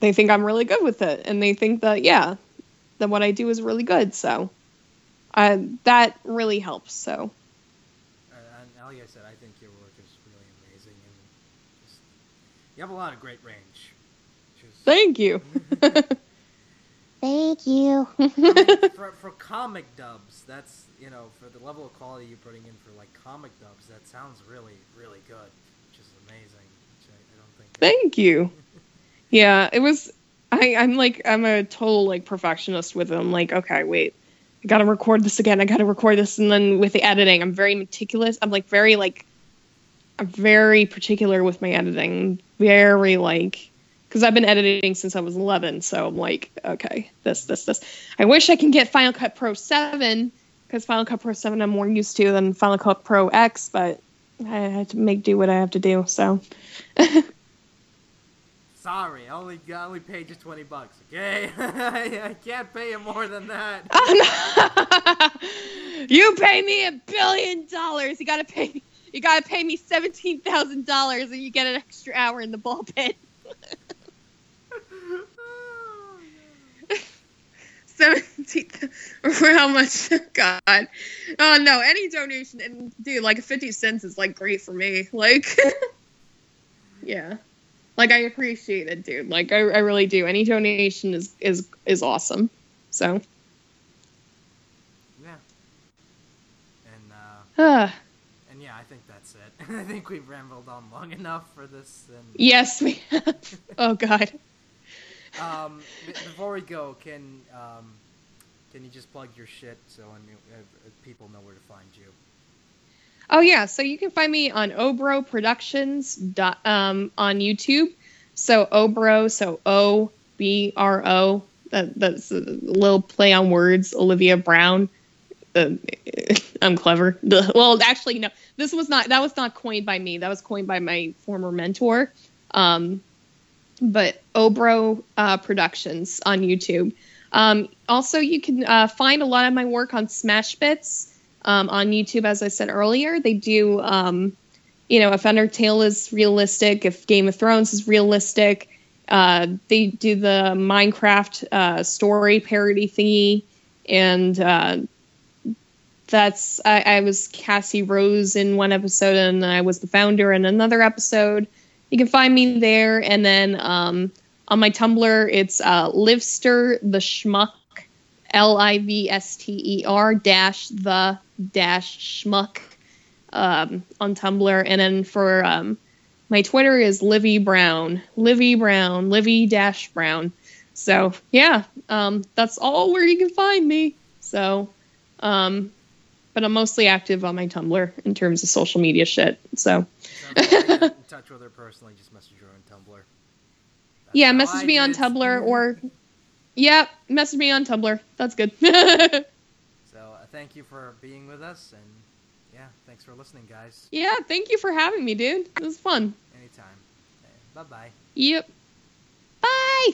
they think I'm really good with it, and they think that yeah, that what I do is really good. So. Uh, that really helps. So, uh, and like I said, I think your work is really amazing, and just, you have a lot of great range. Just... Thank you. Thank you. I mean, for for comic dubs, that's you know for the level of quality you're putting in for like comic dubs, that sounds really really good, which is amazing. Which I, I don't think. Thank you. Yeah, it was. I I'm like I'm a total like perfectionist with it. I'm like, okay, wait. I gotta record this again. I gotta record this. And then with the editing, I'm very meticulous. I'm like very, like, I'm very particular with my editing. Very, like, because I've been editing since I was eleven. So I'm like, okay, this, this, this. I wish I can get Final Cut Pro seven, because Final Cut Pro seven I'm more used to than Final Cut Pro X, but I had to make do what I have to do. So. Sorry, I only, only paid you twenty bucks, okay? I, I can't pay you more than that. Oh, no. You pay me a billion dollars. You gotta pay you gotta pay me seventeen thousand dollars and you get an extra hour in the ball pit. seventeen for how much? God. Oh, no, any donation. And, dude, like, fifty cents is, like, great for me. Like, yeah. Like, I appreciate it, dude. Like, I, I really do. Any donation is, is is awesome. So. Yeah. And, uh... Uh. And, yeah, I think that's it. I think we've rambled on long enough for this. And... Yes, we have. Oh, God. um, before we go, can, um, can you just plug your shit so I mean, uh, people know where to find you? Oh, yeah. So you can find me on Obro Productions dot, um, on YouTube. So Obro, so O B R O. That, that's a little play on words. Olivia Brown. Uh, I'm clever. Well, actually, no. This was not, that was not coined by me. That was coined by my former mentor. Um, but Obro uh, Productions on YouTube. Um, also, you can uh, find a lot of my work on Smashbits. Um, on YouTube, as I said earlier, they do, um, you know, if Undertale is realistic, if Game of Thrones is realistic, uh, they do the Minecraft uh, story parody thingy. And uh, that's, I, I was Cassie Rose in one episode, and I was the founder in another episode. You can find me there. And then um, on my Tumblr, it's uh, Livster the Schmuck. L I V S T E R dash the dash schmuck um, on Tumblr. And then for um, my Twitter is Livy Brown. Livy Brown. Livy dash Brown. So, yeah. Um, that's all where you can find me. So, um, but I'm mostly active on my Tumblr in terms of social media shit. So. In touch with her personally, just message her on Tumblr. That's yeah, message me on Tumblr or... Yeah, message me on Tumblr. That's good. So uh, thank you for being with us, and yeah, thanks for listening, guys. Yeah, thank you for having me, dude. It was fun. Anytime. Okay, bye-bye. Yep.